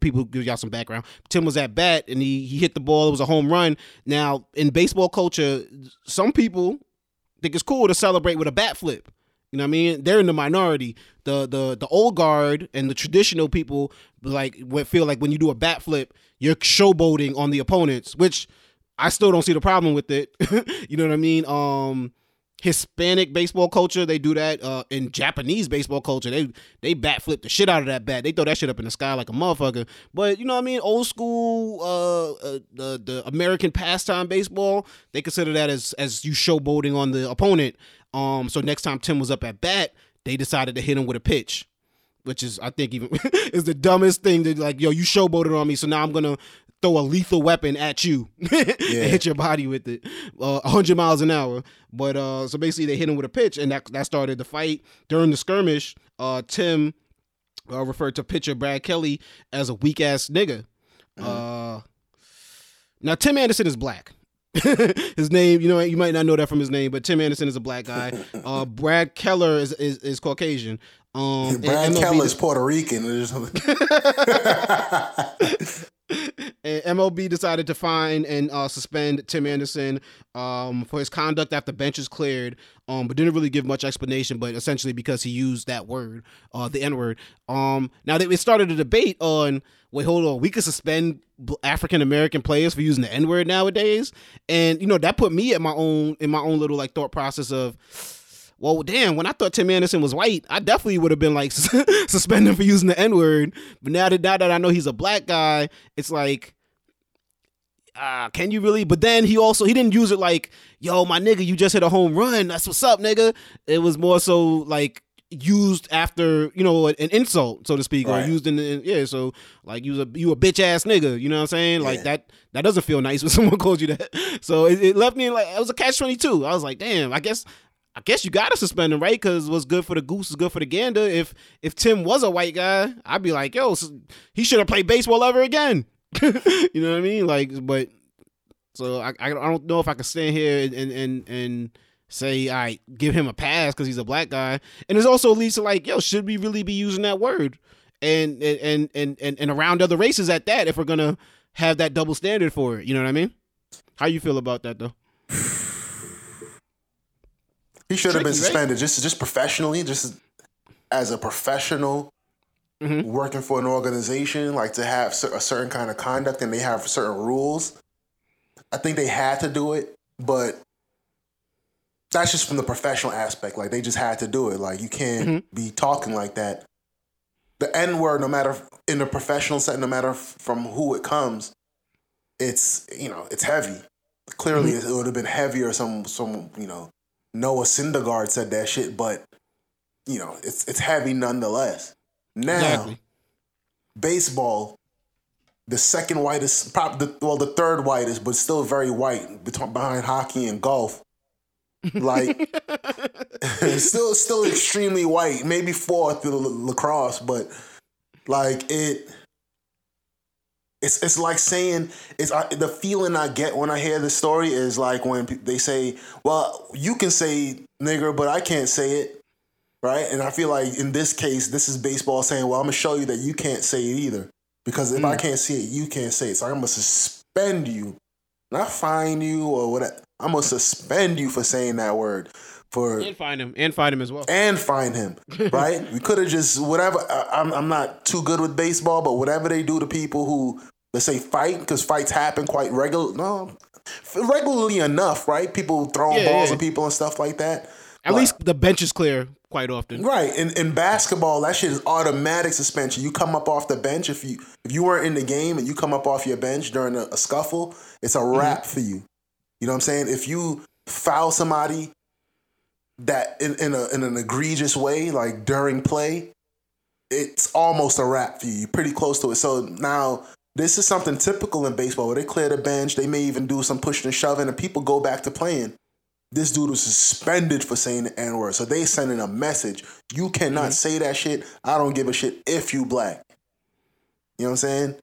people give y'all some background. Tim was at bat and he hit the ball. It was a home run. Now in baseball culture, some people think it's cool to celebrate with a bat flip. You know what I mean? They're in the minority. The old guard and the traditional people like feel like when you do a bat flip, you're showboating on the opponents, which I still don't see the problem with it. You know what I mean? Hispanic baseball culture, they do that. In Japanese baseball culture, they bat flip the shit out of that bat. They throw that shit up in the sky like a motherfucker. But you know what I mean? Old school, the American pastime baseball, they consider that as you showboating on the opponent. So next time Tim was up at bat, they decided to hit him with a pitch, which is, I think, even is the dumbest thing. That like, yo, you showboated on me, so now I'm gonna throw a lethal weapon at you and hit your body with it 100 miles an hour. But so basically they hit him with a pitch, and that started the fight. During the skirmish, Tim referred to pitcher Brad Kelly as a weak ass nigga. Now, Tim Anderson is black. His name, you know, you might not know that from his name, but Tim Anderson is a black guy. Brad Keller is Caucasian. Brad Keller is Puerto Rican or something. And MLB decided to fine and suspend Tim Anderson for his conduct after benches cleared, but didn't really give much explanation, but essentially because he used that word, the N-word. Now, they started a debate on, wait, hold on, we could suspend African-American players for using the N-word nowadays? And, you know, that put me at my own, in my own little, like, thought process of, well, damn, when I thought Tim Anderson was white, I definitely would have been like suspending for using the N-word. But now that I know he's a black guy, it's like, can you really? But then he didn't use it like, yo, my nigga, you just hit a home run. That's what's up, nigga. It was more so like used after, you know, an insult, so to speak, right. Or used so like you a bitch ass nigga, you know what I'm saying? Yeah. Like that doesn't feel nice when someone calls you that. So it left me like, it was a catch-22. I was like, damn, I guess you gotta suspend him, right? Because what's good for the goose is good for the gander. If Tim was a white guy, I'd be like, yo, he should have played baseball ever again. You know what I mean? Like, but so I don't know if I can stand here and say, all right, give him a pass because he's a black guy. And it also leads to like, yo, should we really be using that word? And around other races at that, if we're gonna have that double standard for it, you know what I mean? How you feel about that though? He should have been suspended, right? just professionally, just as a professional working for an organization, like to have a certain kind of conduct and they have certain rules. I think they had to do it, but that's just from the professional aspect. Like they just had to do it. Like you can't be talking like that. The N-word, no matter in the professional setting, no matter from who it comes, it's, you know, it's heavy. Clearly it would have been heavier. Some, you know, Noah Syndergaard said that shit, but, you know, it's heavy nonetheless. Now, exactly. Baseball, the second whitest, the third whitest, but still very white behind hockey and golf. Like, still extremely white, maybe fourth through lacrosse, but like It's like saying, the feeling I get when I hear this story is like when they say, well, you can say nigger, but I can't say it, right? And I feel like in this case, this is baseball saying, well, I'm going to show you that you can't say it either because if I can't say it, you can't say it. So I'm going to suspend you, not fine you or whatever. I'm going to suspend you for saying that word. And find him, right? We could have just, whatever, I'm not too good with baseball, but whatever they do to people who, let's say fight, because fights happen quite regularly enough, right? People throwing balls at people and stuff like that. At least the bench is clear quite often. Right. In basketball, that shit is automatic suspension. You come up off the bench. If you weren't in the game and you come up off your bench during a scuffle, it's a wrap for you. You know what I'm saying? If you foul somebody that in an egregious way, like during play, it's almost a wrap for you. You're pretty close to it. So now this is something typical in baseball where they clear the bench. They may even do some pushing and shoving and people go back to playing. This dude was suspended for saying the N-word. So they sending a message. You cannot say that shit. I don't give a shit if you black. You know what I'm saying?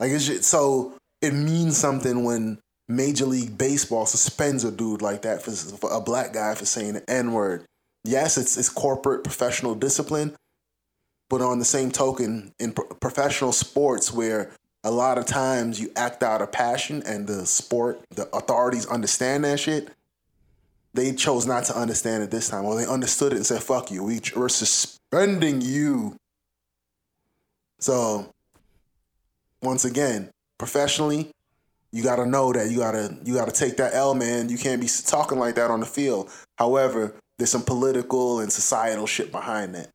Like it's just, so it means something when Major League Baseball suspends a dude like that for a black guy for saying the N-word. Yes, it's corporate professional discipline, but on the same token, in professional sports where a lot of times you act out of passion and the authorities understand that shit, they chose not to understand it this time. Well, they understood it and said, fuck you, we're suspending you. So, once again, professionally, you got to know that you got to take that L, man. You can't be talking like that on the field. However, there's some political and societal shit behind that.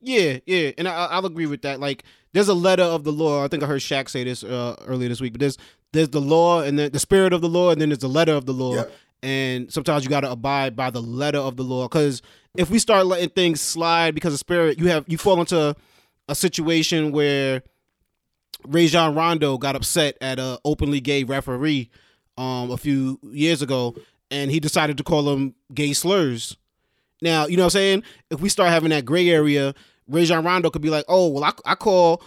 Yeah. And I'll agree with that. Like there's a letter of the law. I think I heard Shaq say this earlier this week, but there's the law and the spirit of the law. And then there's the letter of the law. Yep. And sometimes you got to abide by the letter of the law. Cause if we start letting things slide because of spirit, you fall into a situation where Rajon Rondo got upset at an openly gay referee a few years ago, and he decided to call him gay slurs. Now, you know what I'm saying? If we start having that gray area, Rajon Rondo could be like, oh, well, I call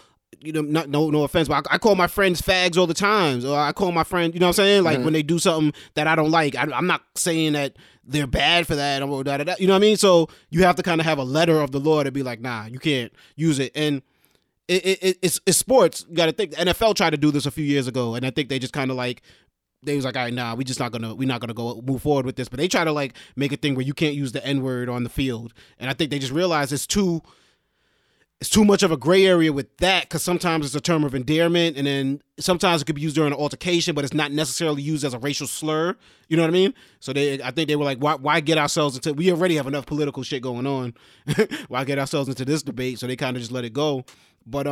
you know, not no offense, but I call my friends fags all the time. Or I call my friend, you know what I'm saying? Like, when they do something that I don't like, I'm not saying that they're bad for that or da da da. You know what I mean? So you have to kind of have a letter of the law to be like, nah, you can't use it. And it's sports. You got to think. The NFL tried to do this a few years ago, and I think they just kind of like, they was like, all right, nah, we're not gonna go move forward with this. But they try to like make a thing where you can't use the N word on the field, and I think they just realized it's too much of a gray area with that, because sometimes it's a term of endearment, and then sometimes it could be used during an altercation, but it's not necessarily used as a racial slur. You know what I mean? So I think they were like, why get ourselves into? We already have enough political shit going on. Why get ourselves into this debate? So they kind of just let it go. But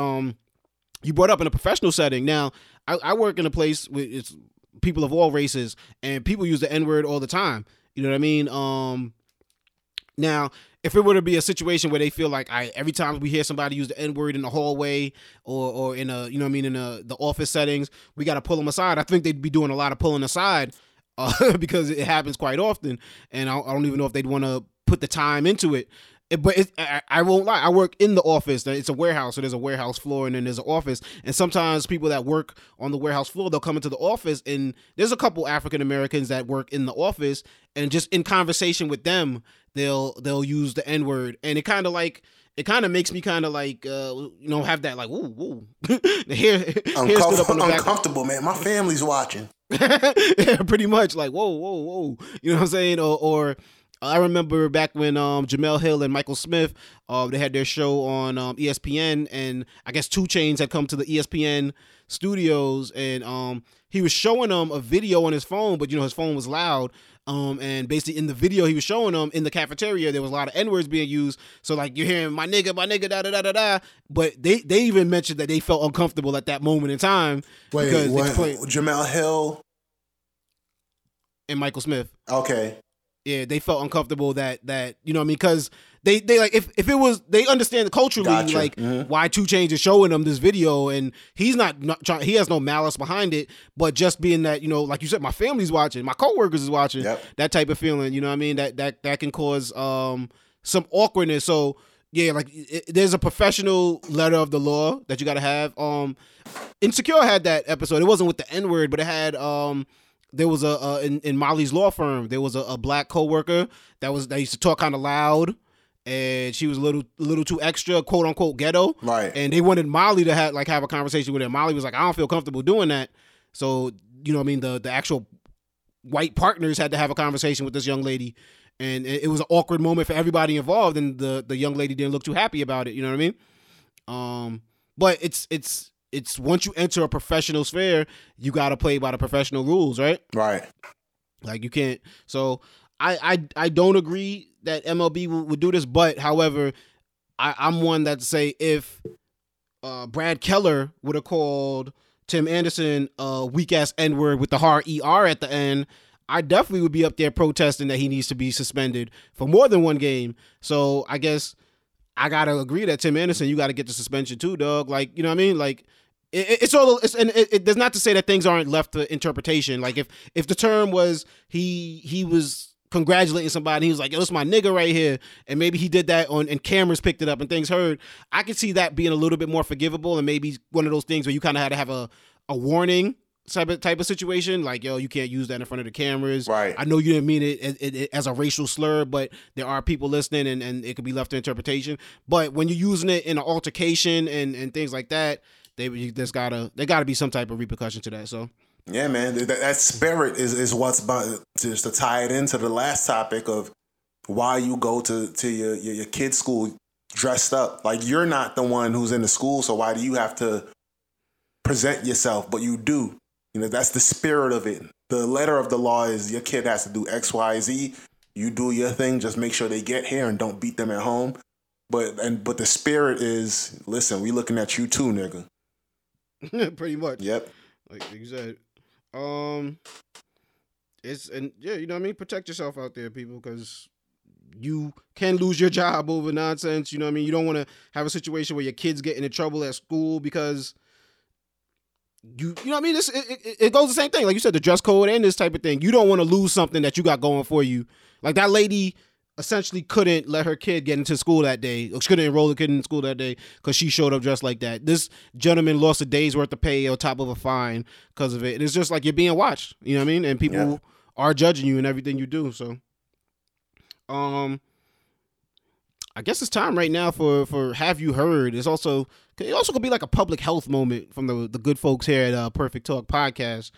you brought up in a professional setting. Now I work in a place where it's people of all races, and people use the N-word all the time. You know what I mean? Now, if it were to be a situation where they feel like, every time we hear somebody use the N-word in the hallway or in a, you know what I mean, in the office settings, we got to pull them aside. I think they'd be doing a lot of pulling aside because it happens quite often, and I don't even know if they'd want to put the time into it. But I won't lie, I work in the office. It's a warehouse, so there's a warehouse floor, and then there's an office. And sometimes people that work on the warehouse floor, they'll come into the office, and there's a couple African Americans that work in the office, and just in conversation with them, they'll use the N-word, and it kind of makes me kind of like have that like woo. The hair stood up on the back. Uncomfortable, man. My family's watching. Yeah, pretty much like whoa. You know what I'm saying? Or I remember back when Jemele Hill and Michael Smith, they had their show on ESPN, and I guess 2 Chainz had come to the ESPN studios, and he was showing them a video on his phone, but, you know, his phone was loud, and basically in the video he was showing them, in the cafeteria, there was a lot of N-words being used, so, like, you're hearing, my nigga, da-da-da-da-da, but they even mentioned that they felt uncomfortable at that moment in time. Wait, because what? Jemele Hill? And Michael Smith. Okay. Yeah, they felt uncomfortable that you know what I mean, because they like if it was, they understand culturally, gotcha. Like why 2 Chainz is showing them this video, and he's not trying, he has no malice behind it, but just being that, you know, like you said, my family's watching, my coworkers is watching, yep. That type of feeling, you know what I mean, that can cause some awkwardness. So yeah, like there's a professional letter of the law that you got to have. Insecure had that episode. It wasn't with the N word, but it had there was in Molly's law firm, there was a black coworker that used to talk kind of loud, and she was a little too extra, quote unquote ghetto. Right. And they wanted Molly to have a conversation with her. Molly was like, I don't feel comfortable doing that. So, you know what I mean, the actual white partners had to have a conversation with this young lady, and it was an awkward moment for everybody involved, and the young lady didn't look too happy about it, you know what I mean? But it's once you enter a professional sphere, you got to play by the professional rules, right? Right. Like you can't. So I don't agree that MLB would do this, but however, I'm one that say if Brad Keller would have called Tim Anderson a weak ass N-word with the hard ER at the end, I definitely would be up there protesting that he needs to be suspended for more than one game. So I guess I got to agree that Tim Anderson, you got to get the suspension too, dog. Like, you know what I mean? Like, it's there's not to say that things aren't left to interpretation. Like if the term was he was congratulating somebody, he was like, yo, this is my nigga right here, and maybe he did that and cameras picked it up and things heard, I could see that being a little bit more forgivable, and maybe one of those things where you kind of had to have a warning type of situation, like, yo, you can't use that in front of the cameras. Right. I know you didn't mean it as a racial slur, but there are people listening, and it could be left to interpretation. But when you're using it in an altercation and things like that, there gotta be some type of repercussion to that. So yeah, man, that spirit is what's about, just to tie it into the last topic of why you go to your kid's school dressed up. Like, you're not the one who's in the school, so why do you have to present yourself? But you do. You know, that's the spirit of it. The letter of the law is your kid has to do X, Y, Z. You do your thing. Just make sure they get here and don't beat them at home. But the spirit is, listen, we looking at you too, nigga. Pretty much. Yep. Like you said, you know what I mean? Protect yourself out there, people, because you can lose your job over nonsense. You know what I mean? You don't want to have a situation where your kids get into trouble at school because you know what I mean? It goes the same thing. Like you said, the dress code and this type of thing. You don't want to lose something that you got going for you. Like that lady essentially couldn't let her kid get into school that day. She couldn't enroll the kid in school that day because she showed up dressed like that. This gentleman lost a day's worth of pay on top of a fine because of it. And it's just like you're being watched, you know what I mean? And people are judging you and everything you do. So, I guess it's time right now for Have You Heard. It's also, it also could be like a public health moment from the good folks here at Perfect Talk Podcast.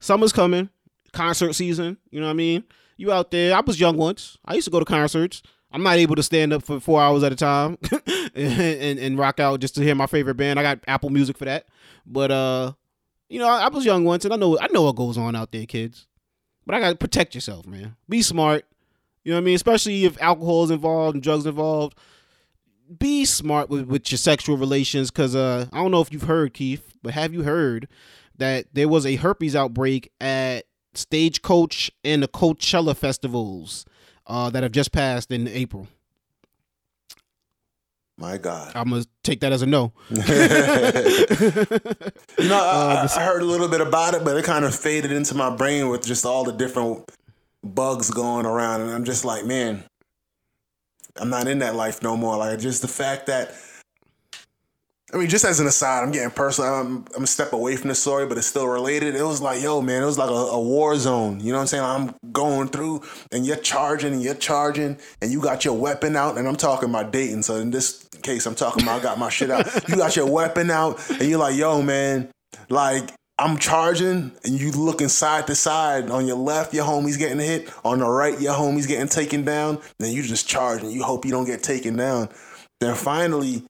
Summer's coming, concert season, you know what I mean? You out there. I was young once. I used to go to concerts. I'm not able to stand up for 4 hours at a time and rock out just to hear my favorite band. I got Apple Music for that. But, you know, I was young once, and I know what goes on out there, kids. But I got to protect yourself, man. Be smart. You know what I mean? Especially if alcohol is involved and drugs involved. Be smart with your sexual relations because I don't know if you've heard, Keith, but have you heard that there was a herpes outbreak at Stagecoach and the Coachella festivals that have just passed in April? My God. I'm going to take that as a no. I heard a little bit about it, but it kind of faded into my brain with just all the different bugs going around. And I'm just like, man, I'm not in that life no more. Like, just the fact that, I mean, just as an aside, I'm getting personal. I'm a step away from the story, but it's still related. It was like, yo, man, it was like a war zone. You know what I'm saying? I'm going through, and you're charging, and you got your weapon out. And I'm talking about dating. So in this case, I'm talking about I got my shit out. You got your weapon out, and you're like, yo, man, like, I'm charging, and you looking side to side. On your left, your homie's getting hit. On the right, your homie's getting taken down. Then you just charge, and you hope you don't get taken down. Then finally,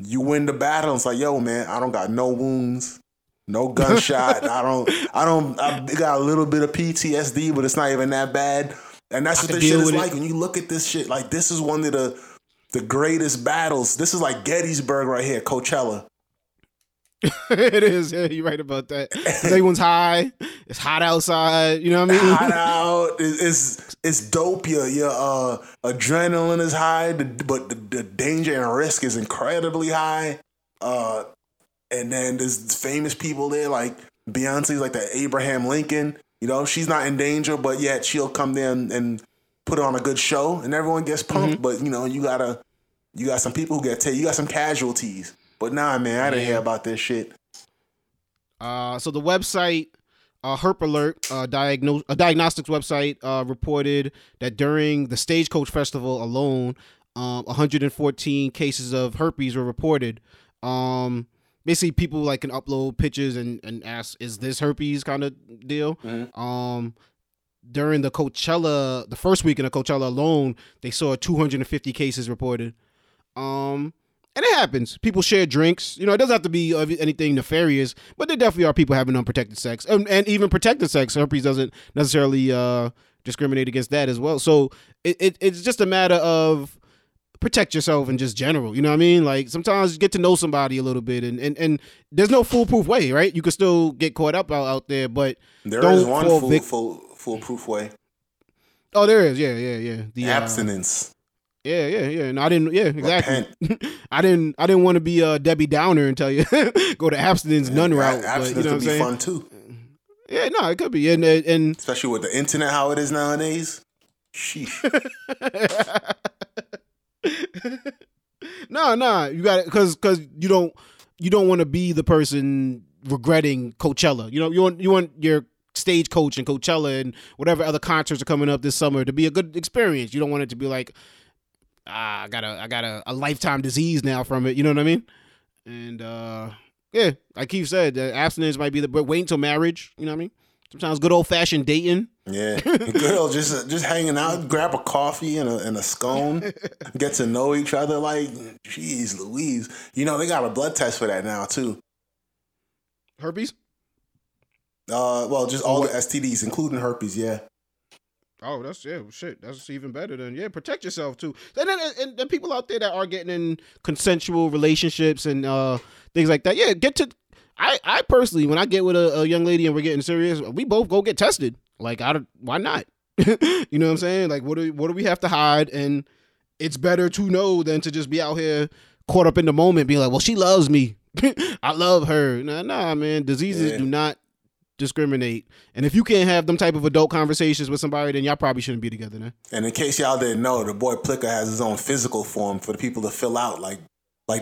you win the battle. It's like, yo, man, I don't got no wounds, no gunshot. I got a little bit of PTSD, but it's not even that bad. And that's what this shit is like. When you look at this shit, like, this is one of the greatest battles. This is like Gettysburg right here, Coachella. It is. Yeah, you're right about that. Everyone's high. It's hot outside. You know what I mean? Hot out. It's dope. Your adrenaline is high, but the danger and risk is incredibly high. And then there's famous people there, like Beyonce's like the Abraham Lincoln. You know, she's not in danger, but yet she'll come there and put on a good show, and everyone gets pumped. Mm-hmm. But you know, you got some people who get taken. You got some casualties. But nah, man, I didn't hear about this shit. So the website, Herp Alert, diagnostics website, reported that during the Stagecoach Festival alone, 114 cases of herpes were reported. Basically, people like can upload pictures and ask, "Is this herpes?" kind of deal. Mm-hmm. During the first week in the Coachella alone, they saw 250 cases reported. And it happens. People share drinks. You know, it doesn't have to be anything nefarious, but there definitely are people having unprotected sex. And even protected sex, herpes doesn't necessarily discriminate against that as well. So it's just a matter of protect yourself in just general. You know what I mean? Like, sometimes you get to know somebody a little bit, and there's no foolproof way, right? You can still get caught up out there, but there is one foolproof way. Oh, there is. Yeah. The abstinence. Yeah. No, I didn't. Yeah, exactly. I didn't want to be a Debbie Downer and tell you go to abstinence nun route. Abstinence would be fun too. Yeah, no, it could be, and especially with the internet, how it is nowadays. Sheesh. No, you got it, because you don't want to be the person regretting Coachella. You know, you want your Stagecoach and Coachella and whatever other concerts are coming up this summer to be a good experience. You don't want it to be like, I got a lifetime disease now from it. You know what I mean? And like Keith said, abstinence might be but wait until marriage. You know what I mean? Sometimes good old fashioned dating. Yeah, good old just hanging out, grab a coffee and a scone, get to know each other. Like, geez, Louise, you know they got a blood test for that now too. Herpes? Well, just all the STDs, including herpes. Yeah. Oh, that's, yeah, shit. That's even better than, yeah, protect yourself, too. And people out there that are getting in consensual relationships and things like that, yeah, I personally, when I get with a young lady and we're getting serious, we both go get tested. Like, why not? You know what I'm saying? Like, what do we have to hide? And it's better to know than to just be out here caught up in the moment, being like, well, she loves me. I love her. Nah, man, diseases do not discriminate. And if you can't have them type of adult conversations with somebody, then y'all probably shouldn't be together then. And in case y'all didn't know, the boy Plicker has his own physical form for the people to fill out. Like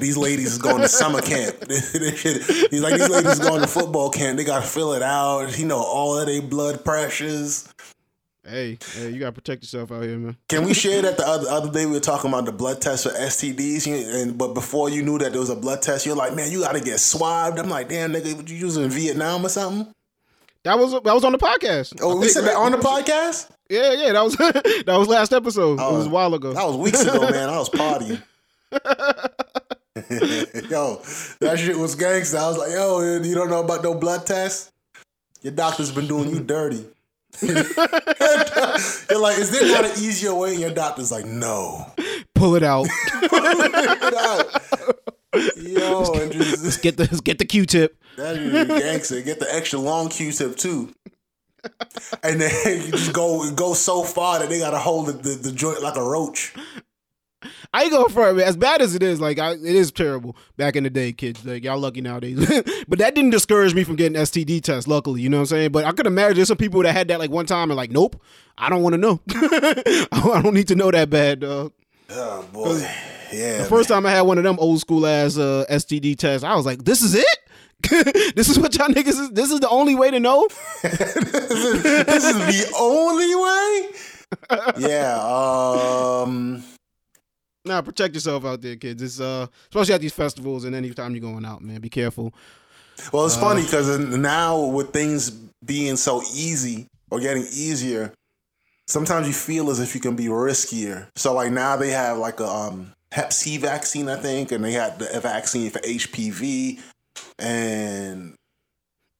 these ladies is going to summer camp. He's like, these ladies going to football camp. They got to fill it out. He know all of their blood pressures. Hey, you got to protect yourself out here, man. Can we share that the other day we were talking about the blood test for STDs? But before you knew that there was a blood test, you're like, man, you got to get swabbed. I'm like, damn, nigga, what you using in Vietnam or something? That was on the podcast. Oh, we said that on the podcast? Yeah, that was last episode. It was a while ago. That was weeks ago, man. I was partying. Yo, that shit was gangster. I was like, yo, you don't know about no blood test? Your doctor's been doing you dirty. They're like, is there not an easier way? And your doctor's like, no, pull it out. Yo, and just, let's get the Q-tip. That is gangster. Get the extra long Q-tip too. And then you just go so far that they gotta hold the joint like a roach. I ain't going for it, man. As bad as it is, it is terrible back in the day, kids. Y'all lucky nowadays. But that didn't discourage me from getting STD tests, luckily. You know what I'm saying? But I could imagine there's some people that had that one time and nope, I don't want to know. I don't need to know that bad, dog. Oh, boy. Yeah. The first time I had one of them old school ass STD tests, I was like, this is it? This is what y'all niggas is? This is the only way to know? This is the only way? Yeah. Nah, protect yourself out there, kids. It's especially at these festivals and any time you're going out, man. Be careful. Well, it's funny because now with things being so easy or getting easier, sometimes you feel as if you can be riskier. So now they have a Hep C vaccine, I think, and they had the vaccine for HPV and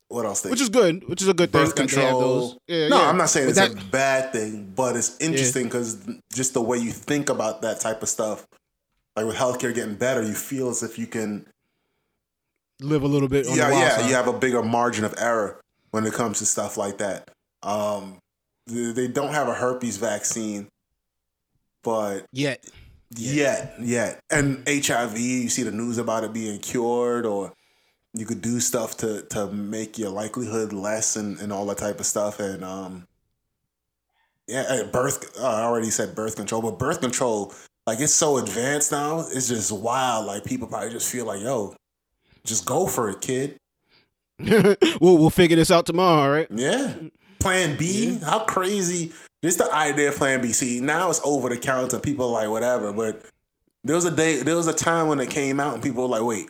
what else? Which is good. Which is a good thing. Birth control. Those. Yeah, no, yeah. I'm not saying it's a bad thing, but it's interesting because just the way you think about that type of stuff, with healthcare getting better, you feel as if you can live a little bit. On the wild side. You have a bigger margin of error when it comes to stuff like that. They don't have a herpes vaccine, but yet, and HIV. You see the news about it being cured or. You could do stuff to make your likelihood less and all that type of stuff. And, I already said birth control. But birth control, it's so advanced now. It's just wild. People probably just feel yo, just go for it, kid. We'll figure this out tomorrow, right? Yeah. Plan B? Yeah. How crazy. Just the idea of Plan B. See, now it's over the counter. People are whatever. But there was a time when it came out and people were wait.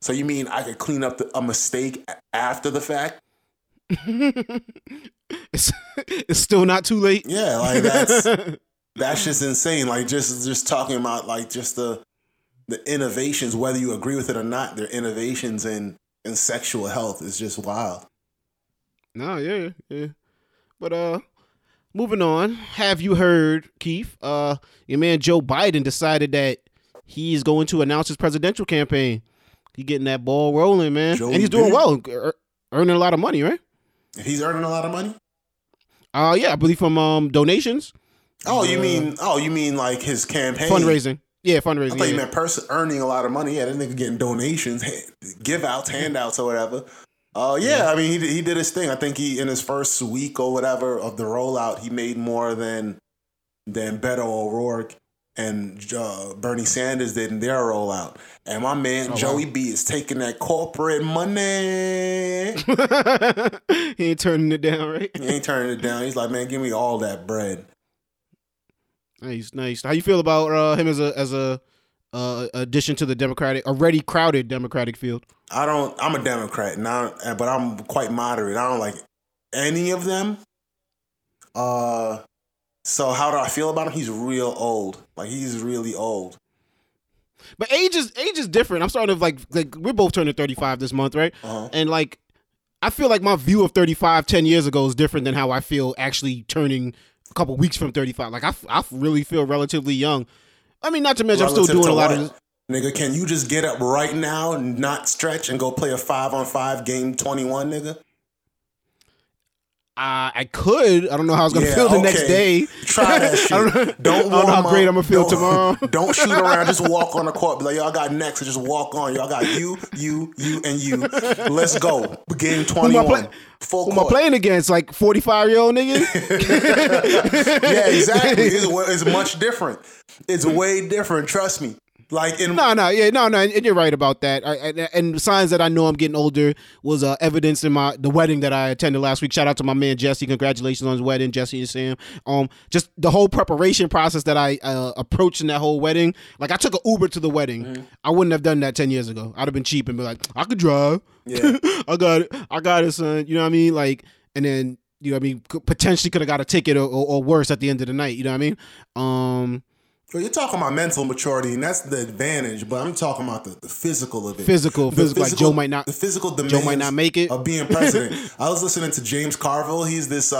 So you mean I could clean up a mistake after the fact? It's still not too late. Yeah, that's just insane. Just talking about just the innovations, whether you agree with it or not, their innovations in sexual health is just wild. No, yeah. But moving on. Have you heard, Keith? Your man Joe Biden decided that he's going to announce his presidential campaign. He's getting that ball rolling, man. Joe, and he's doing well, earning a lot of money, right? He's earning a lot of money? I believe from donations. You mean his campaign? Fundraising. Yeah, fundraising. I thought you meant person earning a lot of money. Yeah, this nigga getting donations, handouts or whatever. I mean, he did his thing. I think in his first week or whatever of the rollout, he made more than Beto O'Rourke and Bernie Sanders did in their rollout. And my man, Joey B, is taking that corporate money. He ain't turning it down, right? He ain't turning it down. He's like, man, give me all that bread. Nice. How you feel about him as a addition to the Democratic, already crowded Democratic field? I'm a Democrat, but I'm quite moderate. I don't like any of them. So how do I feel about him? He's real old. He's really old. But age is different. I'm starting to we're both turning 35 this month, right? Uh-huh. And I feel my view of 35 10 years ago is different than how I feel actually turning a couple weeks from 35. I really feel relatively young. I mean, not to mention I'm still doing a lot of this. Nigga, can you just get up right now and not stretch and go play a 5-on-5 game 21, nigga? I could. I don't know how I was going to feel the next day. Try that shit. I don't know how great I'm going to feel tomorrow. Don't shoot around. Just walk on the court. Be like, y'all got next. Just walk on. Y'all got you, and you. Let's go. Game 21. Who am I playing against? Like 45-year-old niggas? Yeah, exactly. It's much different. It's way different. Trust me. Like and you're right about that. And signs that I know I'm getting older was evidence in the wedding that I attended last week. Shout out to my man Jesse. Congratulations on his wedding, Jesse and Sam. Just the whole preparation process that I approached in that whole wedding. Like I took an Uber to the wedding. Mm-hmm. I wouldn't have done that 10 years ago. I'd have been cheap and be like, I could drive. Yeah, I got it, son. You know what I mean? Like, and then you know what I mean. Potentially could have got a ticket or worse at the end of the night. You know what I mean? Well, you're talking about mental maturity, and that's the advantage. But I'm talking about the physical of it. Physical. Like Joe might not. The physical demands. Joe might not make it. Of being president. I was listening to James Carville. He's this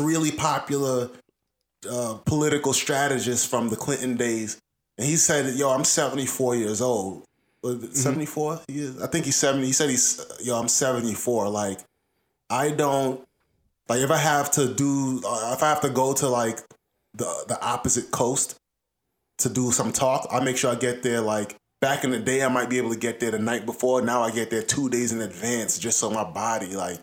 really popular political strategist from the Clinton days, and he said, "Yo, I'm 74 years old. 74? Mm-hmm. I think he's 70. He said I'm 74. Like, I don't like if I have to do if I have to go to like the opposite coast." To do some talk, I make sure I get there. Like back in the day, I might be able to get there the night before. Now I get there 2 days in advance, just so my body, like,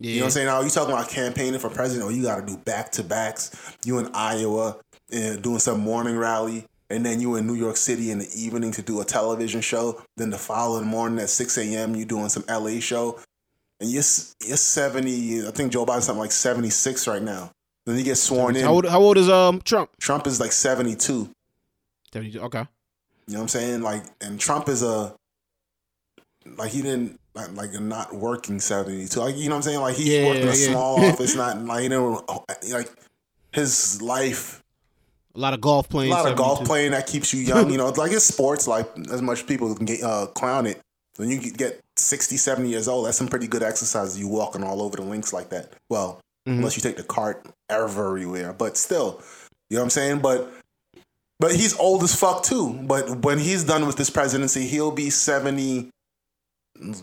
you know what I'm saying. Now you talking about campaigning for president, or you got to do back to backs. You in Iowa and doing some morning rally, and then you in New York City in the evening to do a television show. Then the following morning at 6 a.m., you doing some LA show, and you're 70. I think Joe Biden's something like 76 right now. Then he gets sworn in. How old is Trump? Trump is like 72. 72, okay. You know what I'm saying? Like, and Trump is not working 72. Like, you know what I'm saying? Like, he worked in a small office, not like, you know, like his life. A lot of golf playing that keeps you young. You know, like it's sports, like as much people can get, clown it. When you get 60, 70 years old, that's some pretty good exercise. You walking all over the links like that. Well, mm-hmm. Unless you take the cart everywhere, but still, you know what I'm saying. But he's old as fuck too. But when he's done with this presidency, he'll be 70.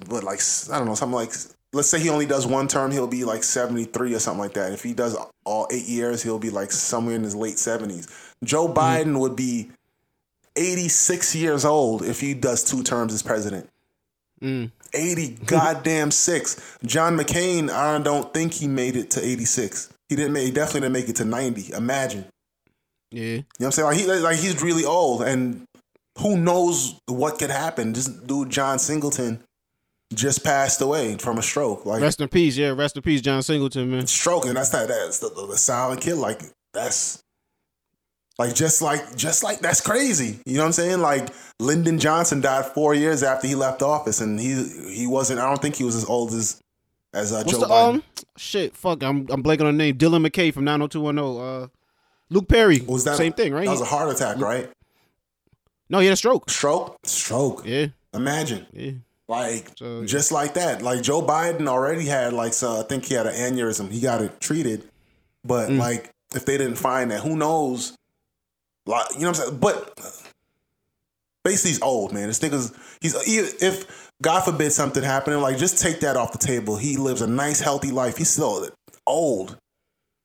But like I don't know, something like let's say he only does one term, he'll be like 73 or something like that. If he does all 8 years, he'll be like somewhere in his late 70s. Joe Biden would be 86 years old if he does 2 terms as president. 80 goddamn 6. John McCain, I don't think he made it to 86. He definitely didn't make it to 90. Imagine. Yeah. You know what I'm saying? Like he's really old, and who knows what could happen. This dude John Singleton just passed away from a stroke. Like rest in peace, yeah. Rest in peace, John Singleton, man. Stroke, and that's the silent killer. Like that's like just like that's crazy. You know what I'm saying? Like Lyndon Johnson died 4 years after he left office, and he wasn't. I don't think he was as old as Joe Biden. Shit, fuck. I'm blanking on the name. Dylan McKay from 90210. Luke Perry. Was that same thing? Right? That was a heart attack, right? No, he had a stroke. Stroke. Yeah. Imagine. Yeah. Like just like that. Like Joe Biden already had I think he had an aneurysm. He got it treated, but like if they didn't find that, who knows? Like, you know what I'm saying? But basically, he's old, man. This nigga's, if God forbid something happening, like, just take that off the table. He lives a nice, healthy life. He's still old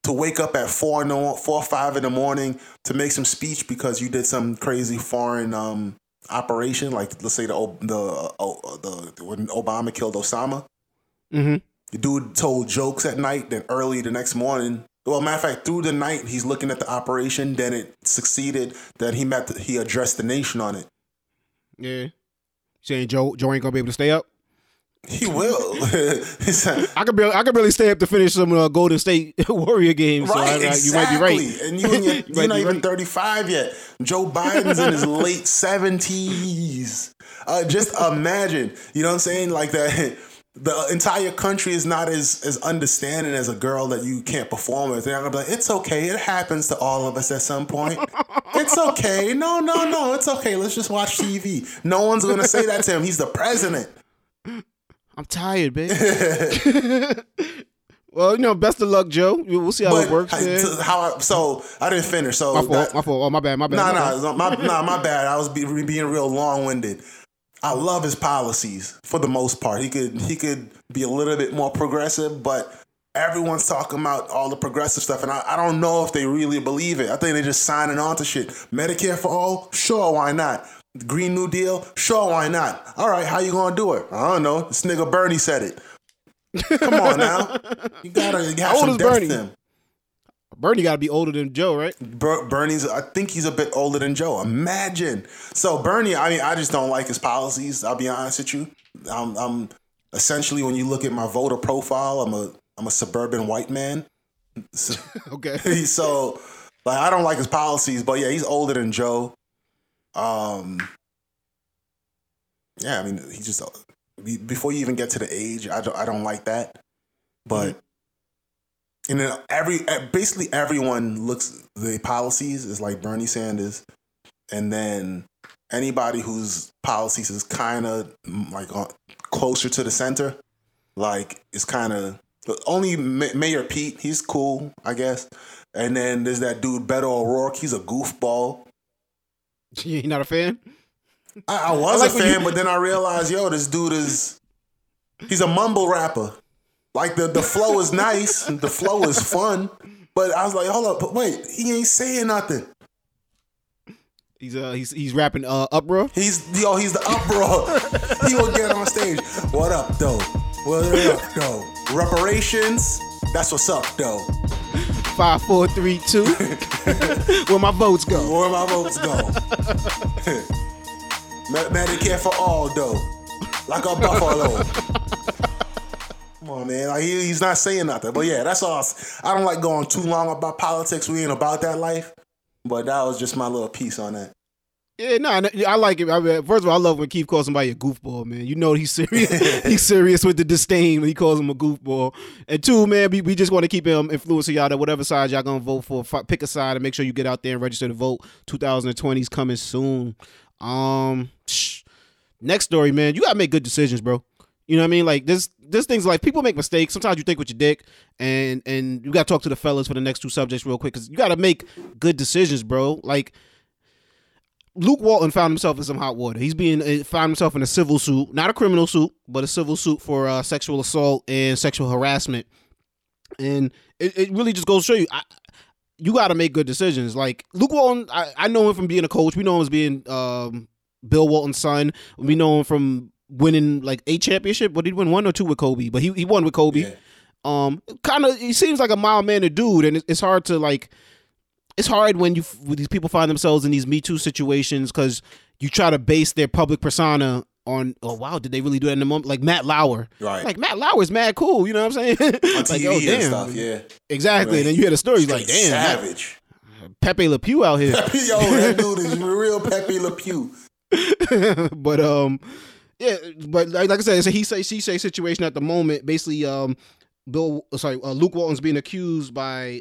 to wake up at 4 or 5 in the morning to make some speech because you did some crazy foreign operation. Like, let's say when Obama killed Osama. Mm-hmm. The dude told jokes at night, then early the next morning. Well, matter of fact, through the night, he's looking at the operation. Then it succeeded. Then he addressed the nation on it. Yeah. Saying Joe ain't going to be able to stay up? He will. I could barely stay up to finish some Golden State Warrior games. Right, so exactly. You might be right. And you're not even 35 yet. Joe Biden's in his late 70s. Just imagine. You know what I'm saying? Like that. The entire country is not as understanding as a girl that you can't perform with. They're not going to be like, it's okay. It happens to all of us at some point. It's okay. No. It's okay. Let's just watch TV. No one's going to say that to him. He's the president. I'm tired, babe. Well, you know, best of luck, Joe. We'll see how it works. I didn't finish. So my fault. Oh, my bad. My bad. I was being real long-winded. I love his policies for the most part. He could be a little bit more progressive, but everyone's talking about all the progressive stuff, and I don't know if they really believe it. I think they're just signing on to shit. Medicare for All? Sure, why not? Green New Deal? Sure, why not? All right, how you gonna do it? I don't know. This nigga Bernie said it. Come on now. You gotta have some depth to him. Bernie got to be older than Joe, right? Bernie's, I think he's a bit older than Joe. Imagine. So Bernie, I mean, I just don't like his policies. I'll be honest with you. I'm essentially, when you look at my voter profile, I'm a suburban white man. So, okay. So, like, I don't like his policies, but yeah, he's older than Joe. Yeah, I mean, he just before you even get to the age, I don't like that, but. Mm-hmm. And then basically everyone looks, the policies is like Bernie Sanders, and then anybody whose policies is kind of like closer to the center, like it's kind of only Mayor Pete. He's cool, I guess. And then there's that dude Beto O'Rourke. He's a goofball. You're not a fan? I was a fan, but then I realized, yo, this dude he's a mumble rapper. Like, the flow is nice. The flow is fun. But I was like, hold up. But wait, he ain't saying nothing. He's rapping Uproar? He's the Uproar. He will get on stage. What up, though? What up, though? Reparations? That's what's up, though. 5, 4, 3, 2. Where my votes go? Where my votes go? Medicare for all, though. Like a buffalo. Come on, man. Like, he's not saying nothing. But yeah, that's all. I don't like going too long about politics. We ain't about that life. But that was just my little piece on that. Yeah, no, I like it. I mean, first of all, I love when Keith calls somebody a goofball, man. You know he's serious. He's serious with the disdain when he calls him a goofball. And two, man, we just want to keep him influencing y'all that whatever side y'all going to vote for, pick a side and make sure you get out there and register to vote. 2020 is coming soon. Next story, man. You got to make good decisions, bro. You know what I mean? Like, this thing's like, people make mistakes. Sometimes you think with your dick, and you got to talk to the fellas for the next two subjects real quick, because you got to make good decisions, bro. Like, Luke Walton found himself in some hot water. He's found himself in a civil suit, not a criminal suit, but a civil suit for sexual assault and sexual harassment. And it really just goes to show you, you got to make good decisions. Like, Luke Walton, I know him from being a coach. We know him as being Bill Walton's son. We know him from winning like a championship, but he won 1 or 2 with Kobe. But he won with Kobe. Yeah. Kind of, he seems like a mild-mannered dude, and it's hard to like. It's hard when these people find themselves in these Me Too situations, because you try to base their public persona on, oh wow, did they really do that in the moment? Like Matt Lauer, right? Like Matt Lauer's mad cool, you know what I'm saying? On TV like, oh, and damn. Stuff, yeah. Exactly. I mean, and then you hear the story, like damn, savage. Pepe Le Pew out here. Yo, that dude is real Pepe Le Pew. But yeah, but like I said, it's a he say, she say situation at the moment. Basically, Luke Walton's being accused by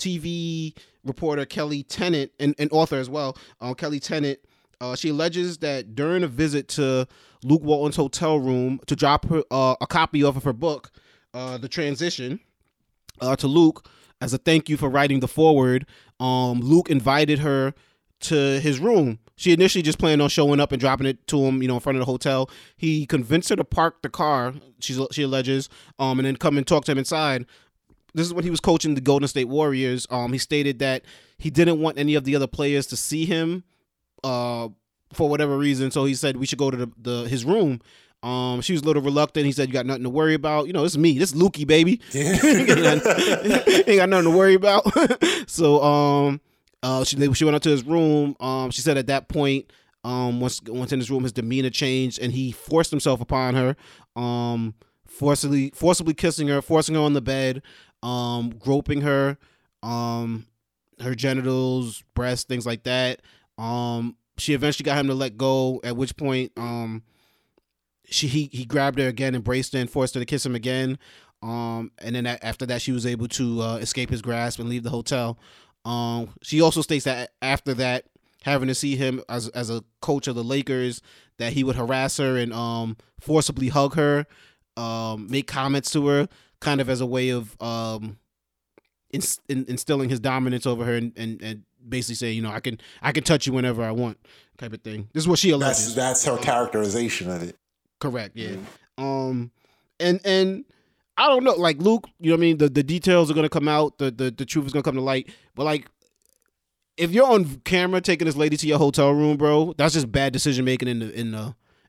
TV reporter Kelly Tennant and author as well. Kelly Tennant, she alleges that during a visit to Luke Walton's hotel room to drop her, a copy of her book, The Transition, to Luke as a thank you for writing the foreword, Luke invited her to his room. She initially just planned on showing up and dropping it to him, you know, in front of the hotel. He convinced her to park the car, she alleges, and then come and talk to him inside. This is when he was coaching the Golden State Warriors. He stated that he didn't want any of the other players to see him for whatever reason, so he said we should go to his room. She was a little reluctant. He said, you got nothing to worry about. You know, it's me. This is Lukey, baby. Yeah. Ain't got nothing to worry about. So, she went up to his room. She said at that point, once in his room, his demeanor changed, and he forced himself upon her, forcibly kissing her, forcing her on the bed, groping her, her genitals, breasts, things like that. She eventually got him to let go. At which point, he grabbed her again, embraced her, and forced her to kiss him again. And then after that, she was able to escape his grasp and leave the hotel. She also states that after that, having to see him as a coach of the Lakers, that he would harass her and forcibly hug her, make comments to her, kind of as a way of instilling his dominance over her and basically saying, you know, I can touch you whenever I want, type of thing. This is what she alleges. That's her characterization of it. Correct. Yeah. Mm-hmm. And I don't know. Like, Luke, you know what I mean? The details are going to come out. The truth is going to come to light. But, like, if you're on camera taking this lady to your hotel room, bro, that's just bad decision making in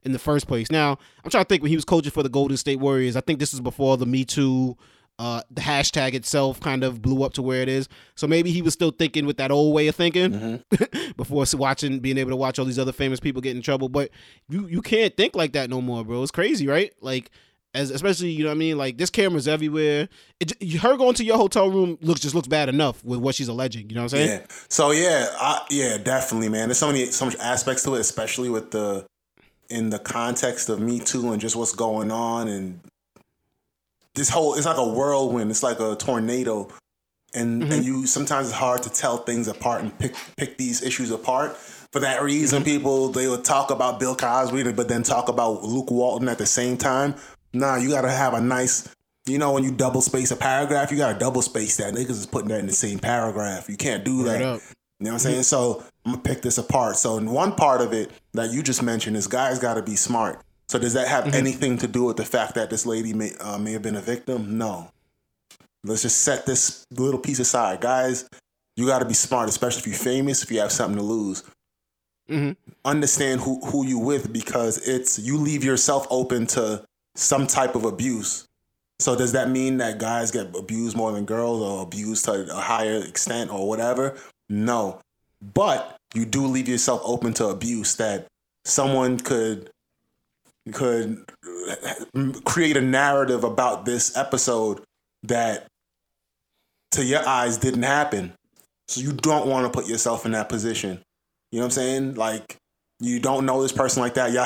the first place. Now, I'm trying to think when he was coaching for the Golden State Warriors. I think this is before the Me Too, the hashtag itself kind of blew up to where it is. So maybe he was still thinking with that old way of thinking before being able to watch all these other famous people get in trouble. But you can't think like that no more, bro. It's crazy, right? Like, especially, you know what I mean? Like, this camera's everywhere. Her going to your hotel room looks bad enough with what she's alleging. You know what I'm saying? Yeah. So yeah, definitely, man. There's so much aspects to it, especially with in the context of Me Too and just what's going on, and this whole, it's like a whirlwind. It's like a tornado, and you sometimes it's hard to tell things apart and pick these issues apart. For that reason, people, they would talk about Bill Cosby, but then talk about Luke Walton at the same time. Nah, you gotta have a nice, you know, when you double space a paragraph, you gotta double space that. Niggas is putting that in the same paragraph. You can't do that. Right, you know what I'm saying? So I'm gonna pick this apart. So one part of it that you just mentioned is guys gotta be smart. So does that have anything to do with the fact that this lady may have been a victim? No. Let's just set this little piece aside. Guys, you gotta be smart, especially if you're famous, if you have something to lose. Understand who you with, because it's, you leave yourself open to some type of abuse. So does that mean that guys get abused more than girls, or abused to a higher extent, or whatever? No. But you do leave yourself open to abuse, that someone could create a narrative about this episode that to your eyes didn't happen. So you don't want to put yourself in that position. You know what I'm saying? Like, you don't know this person like that. Y'all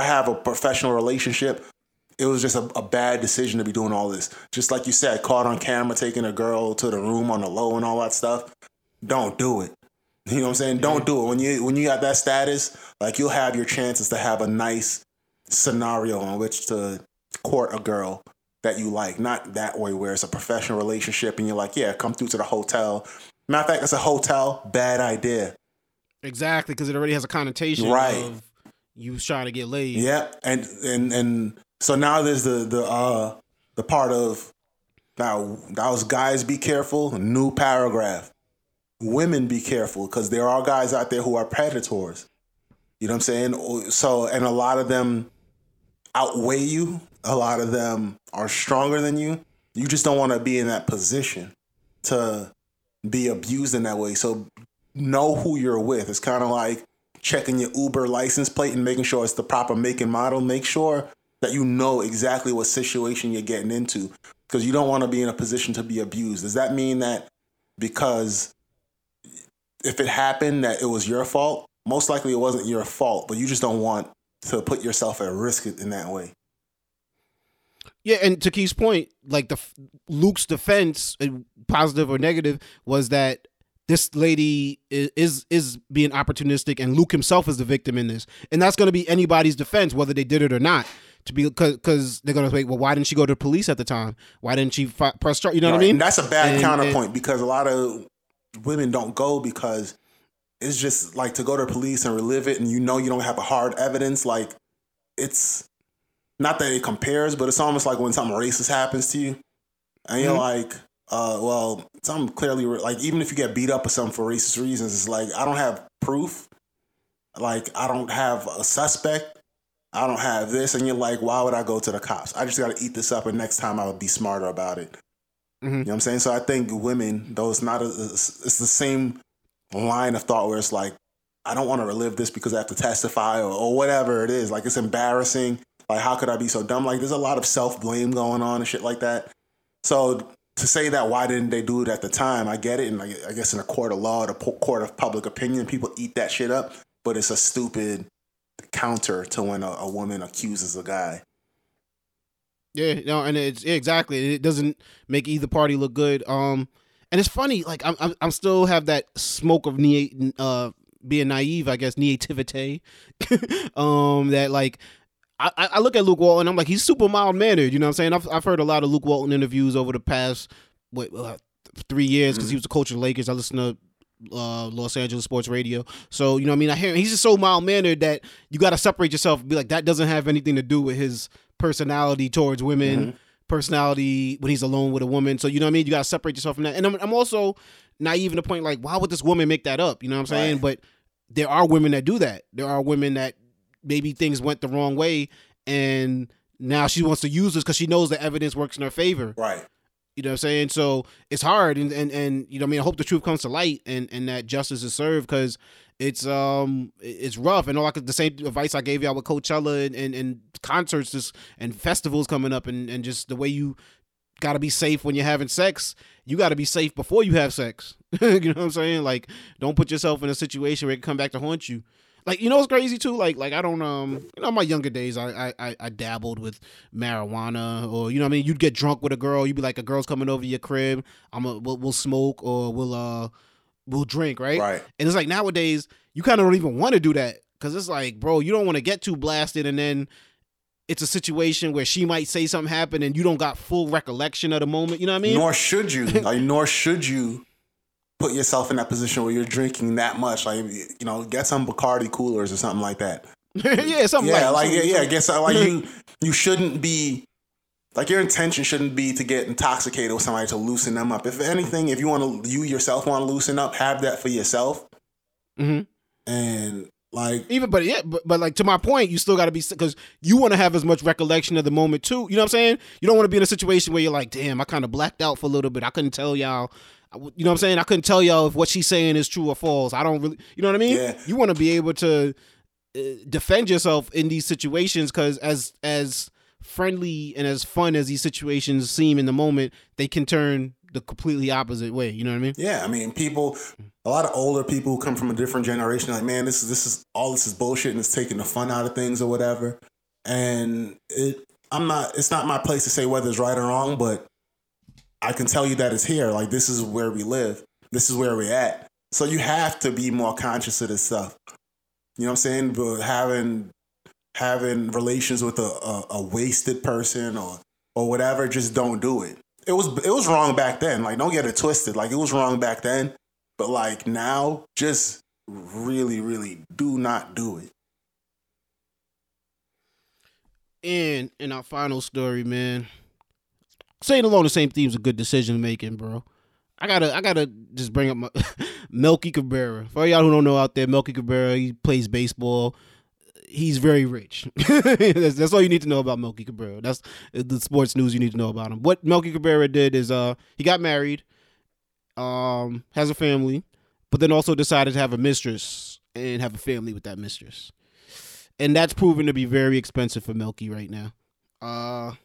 have a professional relationship. It was just a bad decision to be doing all this. Just like you said, caught on camera taking a girl to the room on the low and all that stuff. Don't do it. You know what I'm saying? Don't do it. When you got that status, like, you'll have your chances to have a nice scenario in which to court a girl that you like. Not that way where it's a professional relationship and you're like, yeah, come through to the hotel. Matter of fact, it's a hotel. Bad idea. Exactly, because it already has a connotation of you trying to get laid. Yeah, and so now there's the part of now that was guys be careful, new paragraph. Women be careful, because there are guys out there who are predators. You know what I'm saying? So, and a lot of them outweigh you. A lot of them are stronger than you. You just don't want to be in that position to be abused in that way. So know who you're with. It's kind of like checking your Uber license plate and making sure it's the proper make and model. Make sure that you know exactly what situation you're getting into, because you don't want to be in a position to be abused. Does that mean that because if it happened that it was your fault? Most likely it wasn't your fault, but you just don't want to put yourself at risk in that way. Yeah, and to Keith's point, like, Luke's defense, positive or negative, was that this lady is being opportunistic, and Luke himself is the victim in this. And that's going to be anybody's defense, whether they did it or not. Because they're going to say, well, why didn't she go to the police at the time? Why didn't she press charge? You know what I mean? And that's a bad counterpoint, because a lot of women don't go, because it's just like to go to the police and relive it, and you know you don't have a hard evidence. Like, it's not that it compares, but it's almost like when something racist happens to you, and you're like, well, some clearly, like, even if you get beat up or something for racist reasons, it's like, I don't have proof. Like, I don't have a suspect. I don't have this. And you're like, why would I go to the cops? I just got to eat this up, and next time I would be smarter about it. You know what I'm saying? So I think women, though, it's the same line of thought where it's like, I don't want to relive this because I have to testify or whatever it is. Like, it's embarrassing. Like, how could I be so dumb? Like, there's a lot of self-blame going on and shit like that. So to say that, why didn't they do it at the time? I get it. And I guess in a court of law, the court of public opinion, people eat that shit up. But it's a stupid counter to when a woman accuses a guy. Yeah, no, and it's exactly. It doesn't make either party look good. And it's funny. Like, I'm still have that smoke of being naive, I guess, naivete. That, like, I look at Luke Walton, I'm like, he's super mild-mannered, you know what I'm saying? I've heard a lot of Luke Walton interviews over the past 3 years, because he was the coach of the Lakers. I listen to Los Angeles sports radio. So, you know what I mean? I hear he's just so mild-mannered that you got to separate yourself and be like, that doesn't have anything to do with his personality towards women, personality when he's alone with a woman. So, you know what I mean? You got to separate yourself from that. And I'm also naive to the point, like, why would this woman make that up? You know what I'm saying? Right. But there are women that do that. There are women that maybe things went the wrong way, and now she wants to use this because she knows the evidence works in her favor. Right. You know what I'm saying? So it's hard, and you know what I mean? I hope the truth comes to light and that justice is served, because it's rough. And all the same advice I gave y'all with Coachella and concerts and festivals coming up, and just the way you got to be safe when you're having sex. You got to be safe before you have sex. You know what I'm saying? Like, don't put yourself in a situation where it can come back to haunt you. Like, you know what's crazy too? Like I don't you know, in my younger days I dabbled with marijuana, or you know what I mean, you'd get drunk with a girl, you'd be like, a girl's coming over your crib, we'll smoke, or we'll drink, right? Right. And it's like nowadays you kind of don't even want to do that, because it's like, bro, you don't want to get too blasted, and then it's a situation where she might say something happened and you don't got full recollection of the moment. You know what I mean? Nor should you. Like, nor should you put yourself in that position where you're drinking that much. Like, you know, get some Bacardi coolers or something like that. Yeah, something yeah, like that. Yeah, I guess like you shouldn't be, like, your intention shouldn't be to get intoxicated with somebody to loosen them up. If anything, if you yourself want to loosen up, have that for yourself. Mm-hmm. And like, even, but like, to my point, you still got to be, because you want to have as much recollection of the moment too. You know what I'm saying? You don't want to be in a situation where you're like, damn, I kind of blacked out for a little bit. I couldn't tell y'all. You know what I'm saying? I couldn't tell y'all if what she's saying is true or false. I don't really, you know what I mean? Yeah. You want to be able to defend yourself in these situations, because as friendly and as fun as these situations seem in the moment, they can turn the completely opposite way. You know what I mean? Yeah. I mean, a lot of older people who come from a different generation, like, man, this is bullshit, and it's taking the fun out of things or whatever. And it's not my place to say whether it's right or wrong, but I can tell you that it's here. Like, this is where we live. This is where we're at. So you have to be more conscious of this stuff. You know what I'm saying? But having relations with a wasted person or whatever, just don't do it. It was wrong back then. Like, don't get it twisted. Like, it was wrong back then. But like, now, just really, really do not do it. And in our final story, man, saying along the same themes of good decision making, bro, I gotta just bring up my Melky Cabrera. For y'all who don't know out there, Melky Cabrera, he plays baseball. He's very rich. That's all you need to know about Melky Cabrera. That's the sports news you need to know about him. What Melky Cabrera did is he got married, has a family, but then also decided to have a mistress and have a family with that mistress. And that's proven to be very expensive for Melky right now.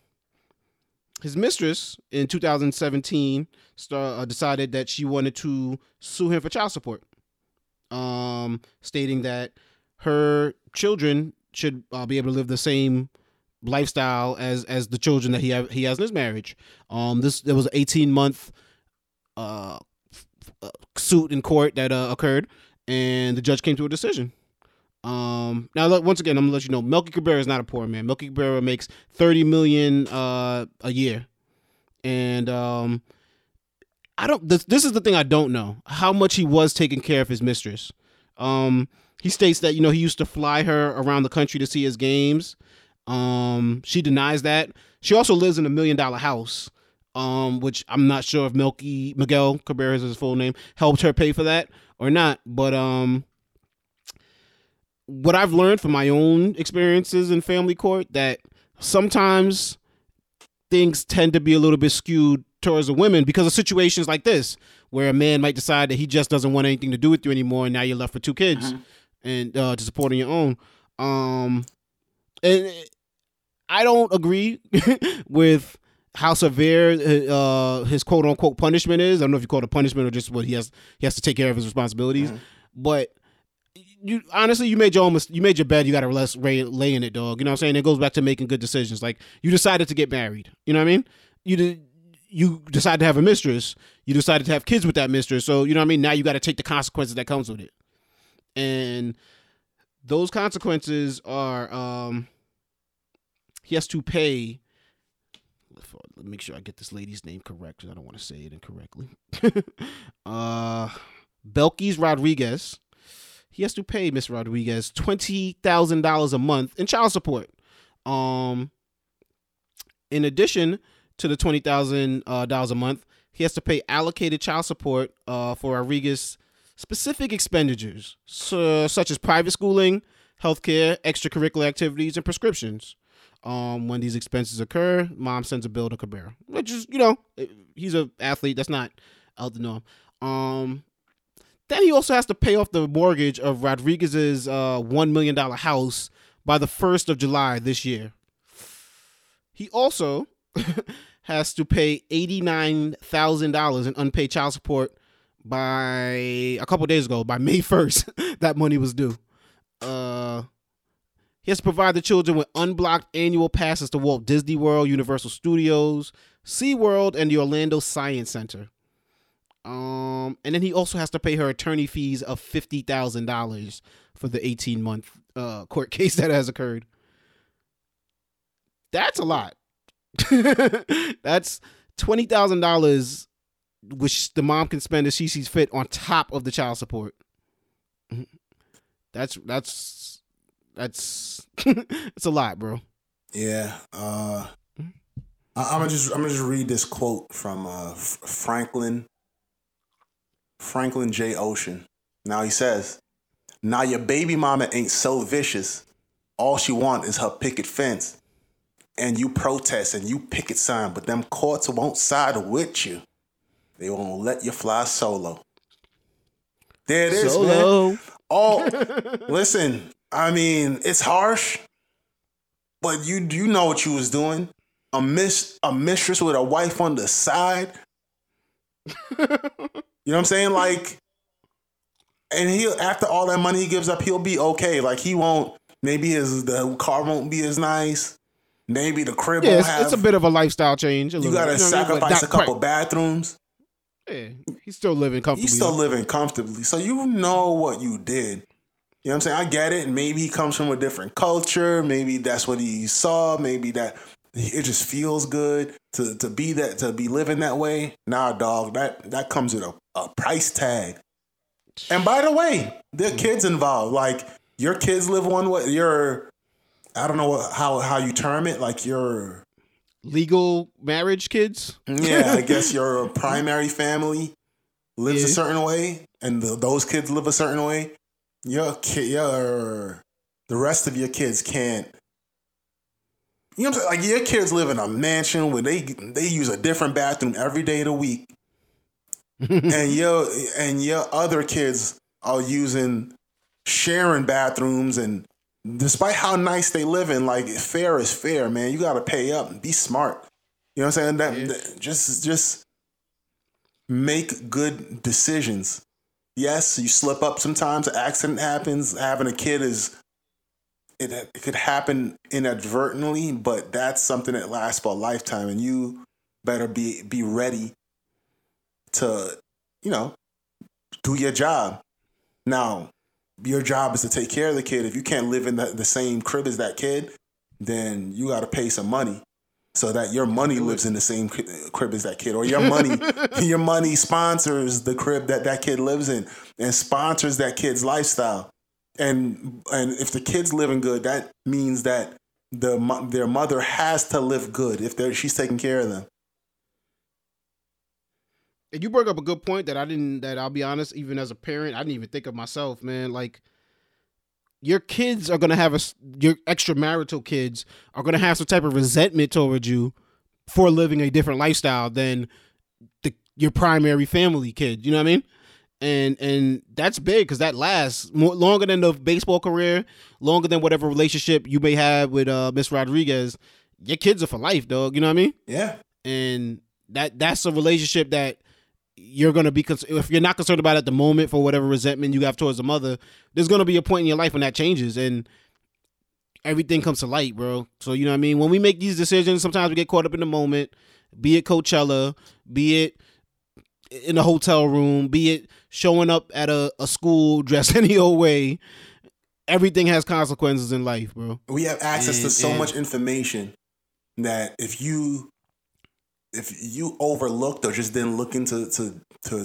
His mistress in 2017 decided that she wanted to sue him for child support, stating that her children should be able to live the same lifestyle as the children that he has in his marriage. There was an 18-month suit in court that occurred, and the judge came to a decision. Now, once again, I'm gonna let you know, Melky Cabrera is not a poor man. Melky Cabrera makes $30 million a year, and I don't. This is the thing I don't know, how much he was taking care of his mistress. He states that, you know, he used to fly her around the country to see his games. She denies that. She also lives in $1 million house, which I'm not sure if Miguel Cabrera is his full name, helped her pay for that or not, but what I've learned from my own experiences in family court, that sometimes things tend to be a little bit skewed towards the women because of situations like this, where a man might decide that he just doesn't want anything to do with you anymore, and now you're left with two kids and to support on your own. And I don't agree with how severe his quote unquote punishment is. I don't know if you call it a punishment or just what he has to take care of his responsibilities, but. You honestly, you made your bed. You got to lay in it, dog. You know what I'm saying? It goes back to making good decisions. Like, you decided to get married. You know what I mean? You decided to have a mistress. You decided to have kids with that mistress. So, you know what I mean? Now you got to take the consequences that comes with it. And those consequences are, he has to pay. Let me make sure I get this lady's name correct, because I don't want to say it incorrectly. Belkis Rodriguez. He has to pay Miss Rodriguez $20,000 a month in child support. In addition to the $20,000 a month. He has to pay allocated child support for Rodriguez's specific expenditures, such as private schooling, healthcare, extracurricular activities, and prescriptions. When these expenses occur, mom sends a bill to Cabrera, which is, you know, he's an athlete. That's not out the norm. Then he also has to pay off the mortgage of Rodriguez's $1 million house by the 1st of July this year. He also has to pay $89,000 in unpaid child support by a couple days ago, by May 1st. That money was due. He has to provide the children with unblocked annual passes to Walt Disney World, Universal Studios, SeaWorld, and the Orlando Science Center. And then he also has to pay her attorney fees of $50,000 for the 18-month court case that has occurred. That's a lot. That's $20,000, which the mom can spend as she sees fit on top of the child support. That's it's a lot, bro. Yeah. I'm gonna just read this quote from Franklin J. Ocean. Now he says, "Now your baby mama ain't so vicious. All she want is her picket fence. And you protest and you picket sign, but them courts won't side with you. They won't let you fly solo." There it is, solo. Man. Oh, listen. I mean, it's harsh, but you know what you was doing. A mistress with a wife on the side. You know what I'm saying? Like, and he'll, after all that money he gives up, he'll be okay. Like, he won't, maybe the car won't be as nice. Maybe the crib won't have. It's a bit of a lifestyle change. You got to sacrifice a couple bathrooms. Yeah, he's still living comfortably. So you know what you did. You know what I'm saying? I get it. Maybe he comes from a different culture. Maybe that's what he saw. Maybe that it just feels good to be living that way. Nah, dog, that comes with a price tag. And by the way, there are kids involved. Like, your kids live one way. I don't know how you term it. Like, your legal marriage kids. Yeah, I guess your primary family lives a certain way, and those kids live a certain way. The rest of your kids can't. You know what I'm saying? Like, your kids live in a mansion where they use a different bathroom every day of the week, and your other kids are sharing bathrooms. And despite how nice they live in, like, fair is fair, man. You got to pay up and be smart. You know what I'm saying? Just make good decisions. Yes, you slip up sometimes. An accident happens. Having a kid it could happen inadvertently, but that's something that lasts for a lifetime, and you better be ready to, you know, do your job. Now, your job is to take care of the kid. If you can't live in the same crib as that kid, then you got to pay some money so that your money lives in the same crib as that kid, or your money sponsors the crib that kid lives in and sponsors that kid's lifestyle. And if the kid's living good, that means that their mother has to live good if she's taking care of them. And you brought up a good point that I'll be honest, even as a parent, I didn't even think of myself, man. Like, your extramarital kids are going to have some type of resentment towards you for living a different lifestyle than your primary family kid. You know what I mean? And that's big, because that lasts longer than the baseball career, longer than whatever relationship you may have with Miss Rodriguez. Your kids are for life, dog. You know what I mean? Yeah. And that's a relationship that you're going to be, if you're not concerned about it at the moment for whatever resentment you have towards the mother, there's going to be a point in your life when that changes and everything comes to light, bro. So, you know what I mean? When we make these decisions, sometimes we get caught up in the moment, be it Coachella, be it in a hotel room, be it showing up at a school dressed any old way. Everything has consequences in life, bro. We have access to so much information that if you overlooked or just didn't look into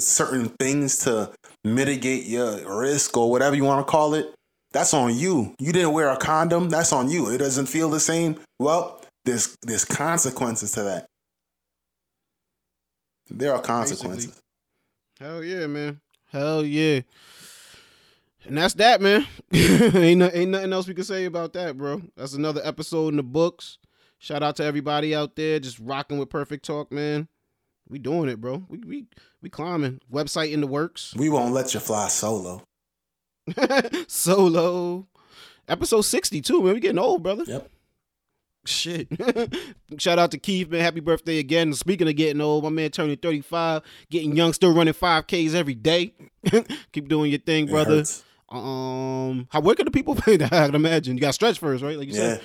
certain things to mitigate your risk or whatever you want to call it, that's on you. You didn't wear a condom, that's on you. It doesn't feel the same. Well, there's consequences to that. There are consequences. Basically. Hell yeah, man. Hell yeah. And that's that, man. Ain't nothing else we can say about that, bro. That's another episode in the books. Shout out to everybody out there just rocking with Perfect Talk, man. We doing it, bro. We climbing. Website in the works. We won't let you fly solo. Solo. Episode 62, man. We getting old, brother. Yep. Shit. Shout out to Keith, man. Happy birthday again. Speaking of getting old, my man turning 35, getting young, still running 5Ks every day. Keep doing your thing, brother. Where can the people find that? I can imagine you got stretch first, right? Like you said.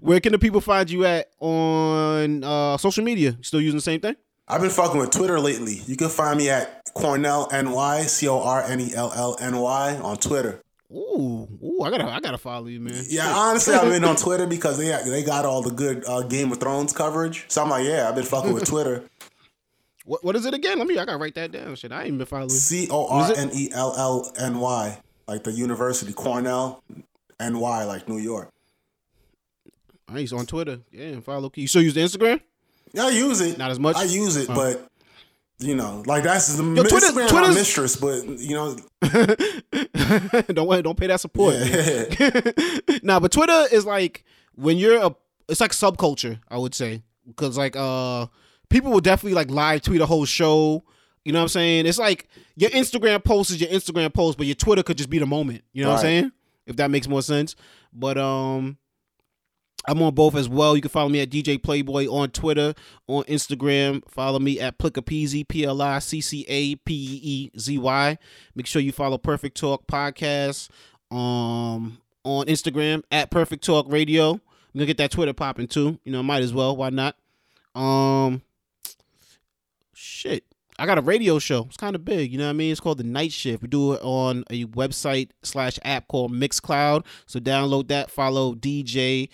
Where can the people find you at on social media? Still using the same thing? I've been fucking with Twitter lately. You can find me at CornellNY, CornellNY on Twitter. Ooh, I gotta follow you, man. Yeah, honestly, I've been on Twitter because they got all the good Game of Thrones coverage. So I'm like, yeah, I've been fucking with Twitter. What is it again? I gotta write that down. Shit, I ain't been following. CornellNY, like the university, Cornell, NY, like New York. Nice on Twitter. Yeah, follow. You still use the Instagram? Yeah, I use it. Not as much. I use it, but you know, like that's the Twitter's mistress. But you know, don't pay that support. Yeah. Nah, but Twitter is like when you're it's like subculture, I would say, because like people will definitely like live tweet a whole show. You know what I'm saying? It's like your Instagram post is your Instagram post, but your Twitter could just be the moment. You know what I'm saying? If that makes more sense. But I'm on both as well. You can follow me at DJ Playboy on Twitter, on Instagram. Follow me at Plickapeezy, PLICCAPEEZY. Make sure you follow Perfect Talk Podcast on Instagram at Perfect Talk Radio. I'm gonna get that Twitter popping too. You know, might as well. Why not? Shit, I got a radio show. It's kind of big, you know what I mean? It's called The Night Shift. We do it on a website / app called Mixcloud. So download that. Follow DJ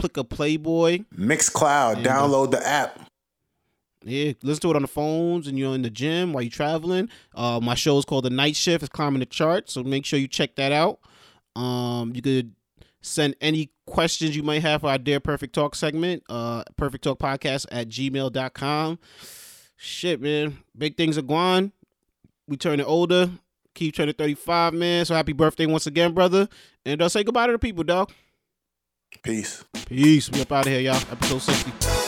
Plicka Playboy. Mixcloud. And download the app. Yeah, listen to it on the phones and you're in the gym while you're traveling. My show is called The Night Shift. It's climbing the charts, so make sure you check that out. You could send any questions you might have for our Dear Perfect Talk segment, perfecttalkpodcast at gmail.com. Shit, man. Big things are gone. We turning older. Keep turning 35, man. So happy birthday once again, brother. And say goodbye to the people, dog. Peace. We up out of here, y'all. Episode 60.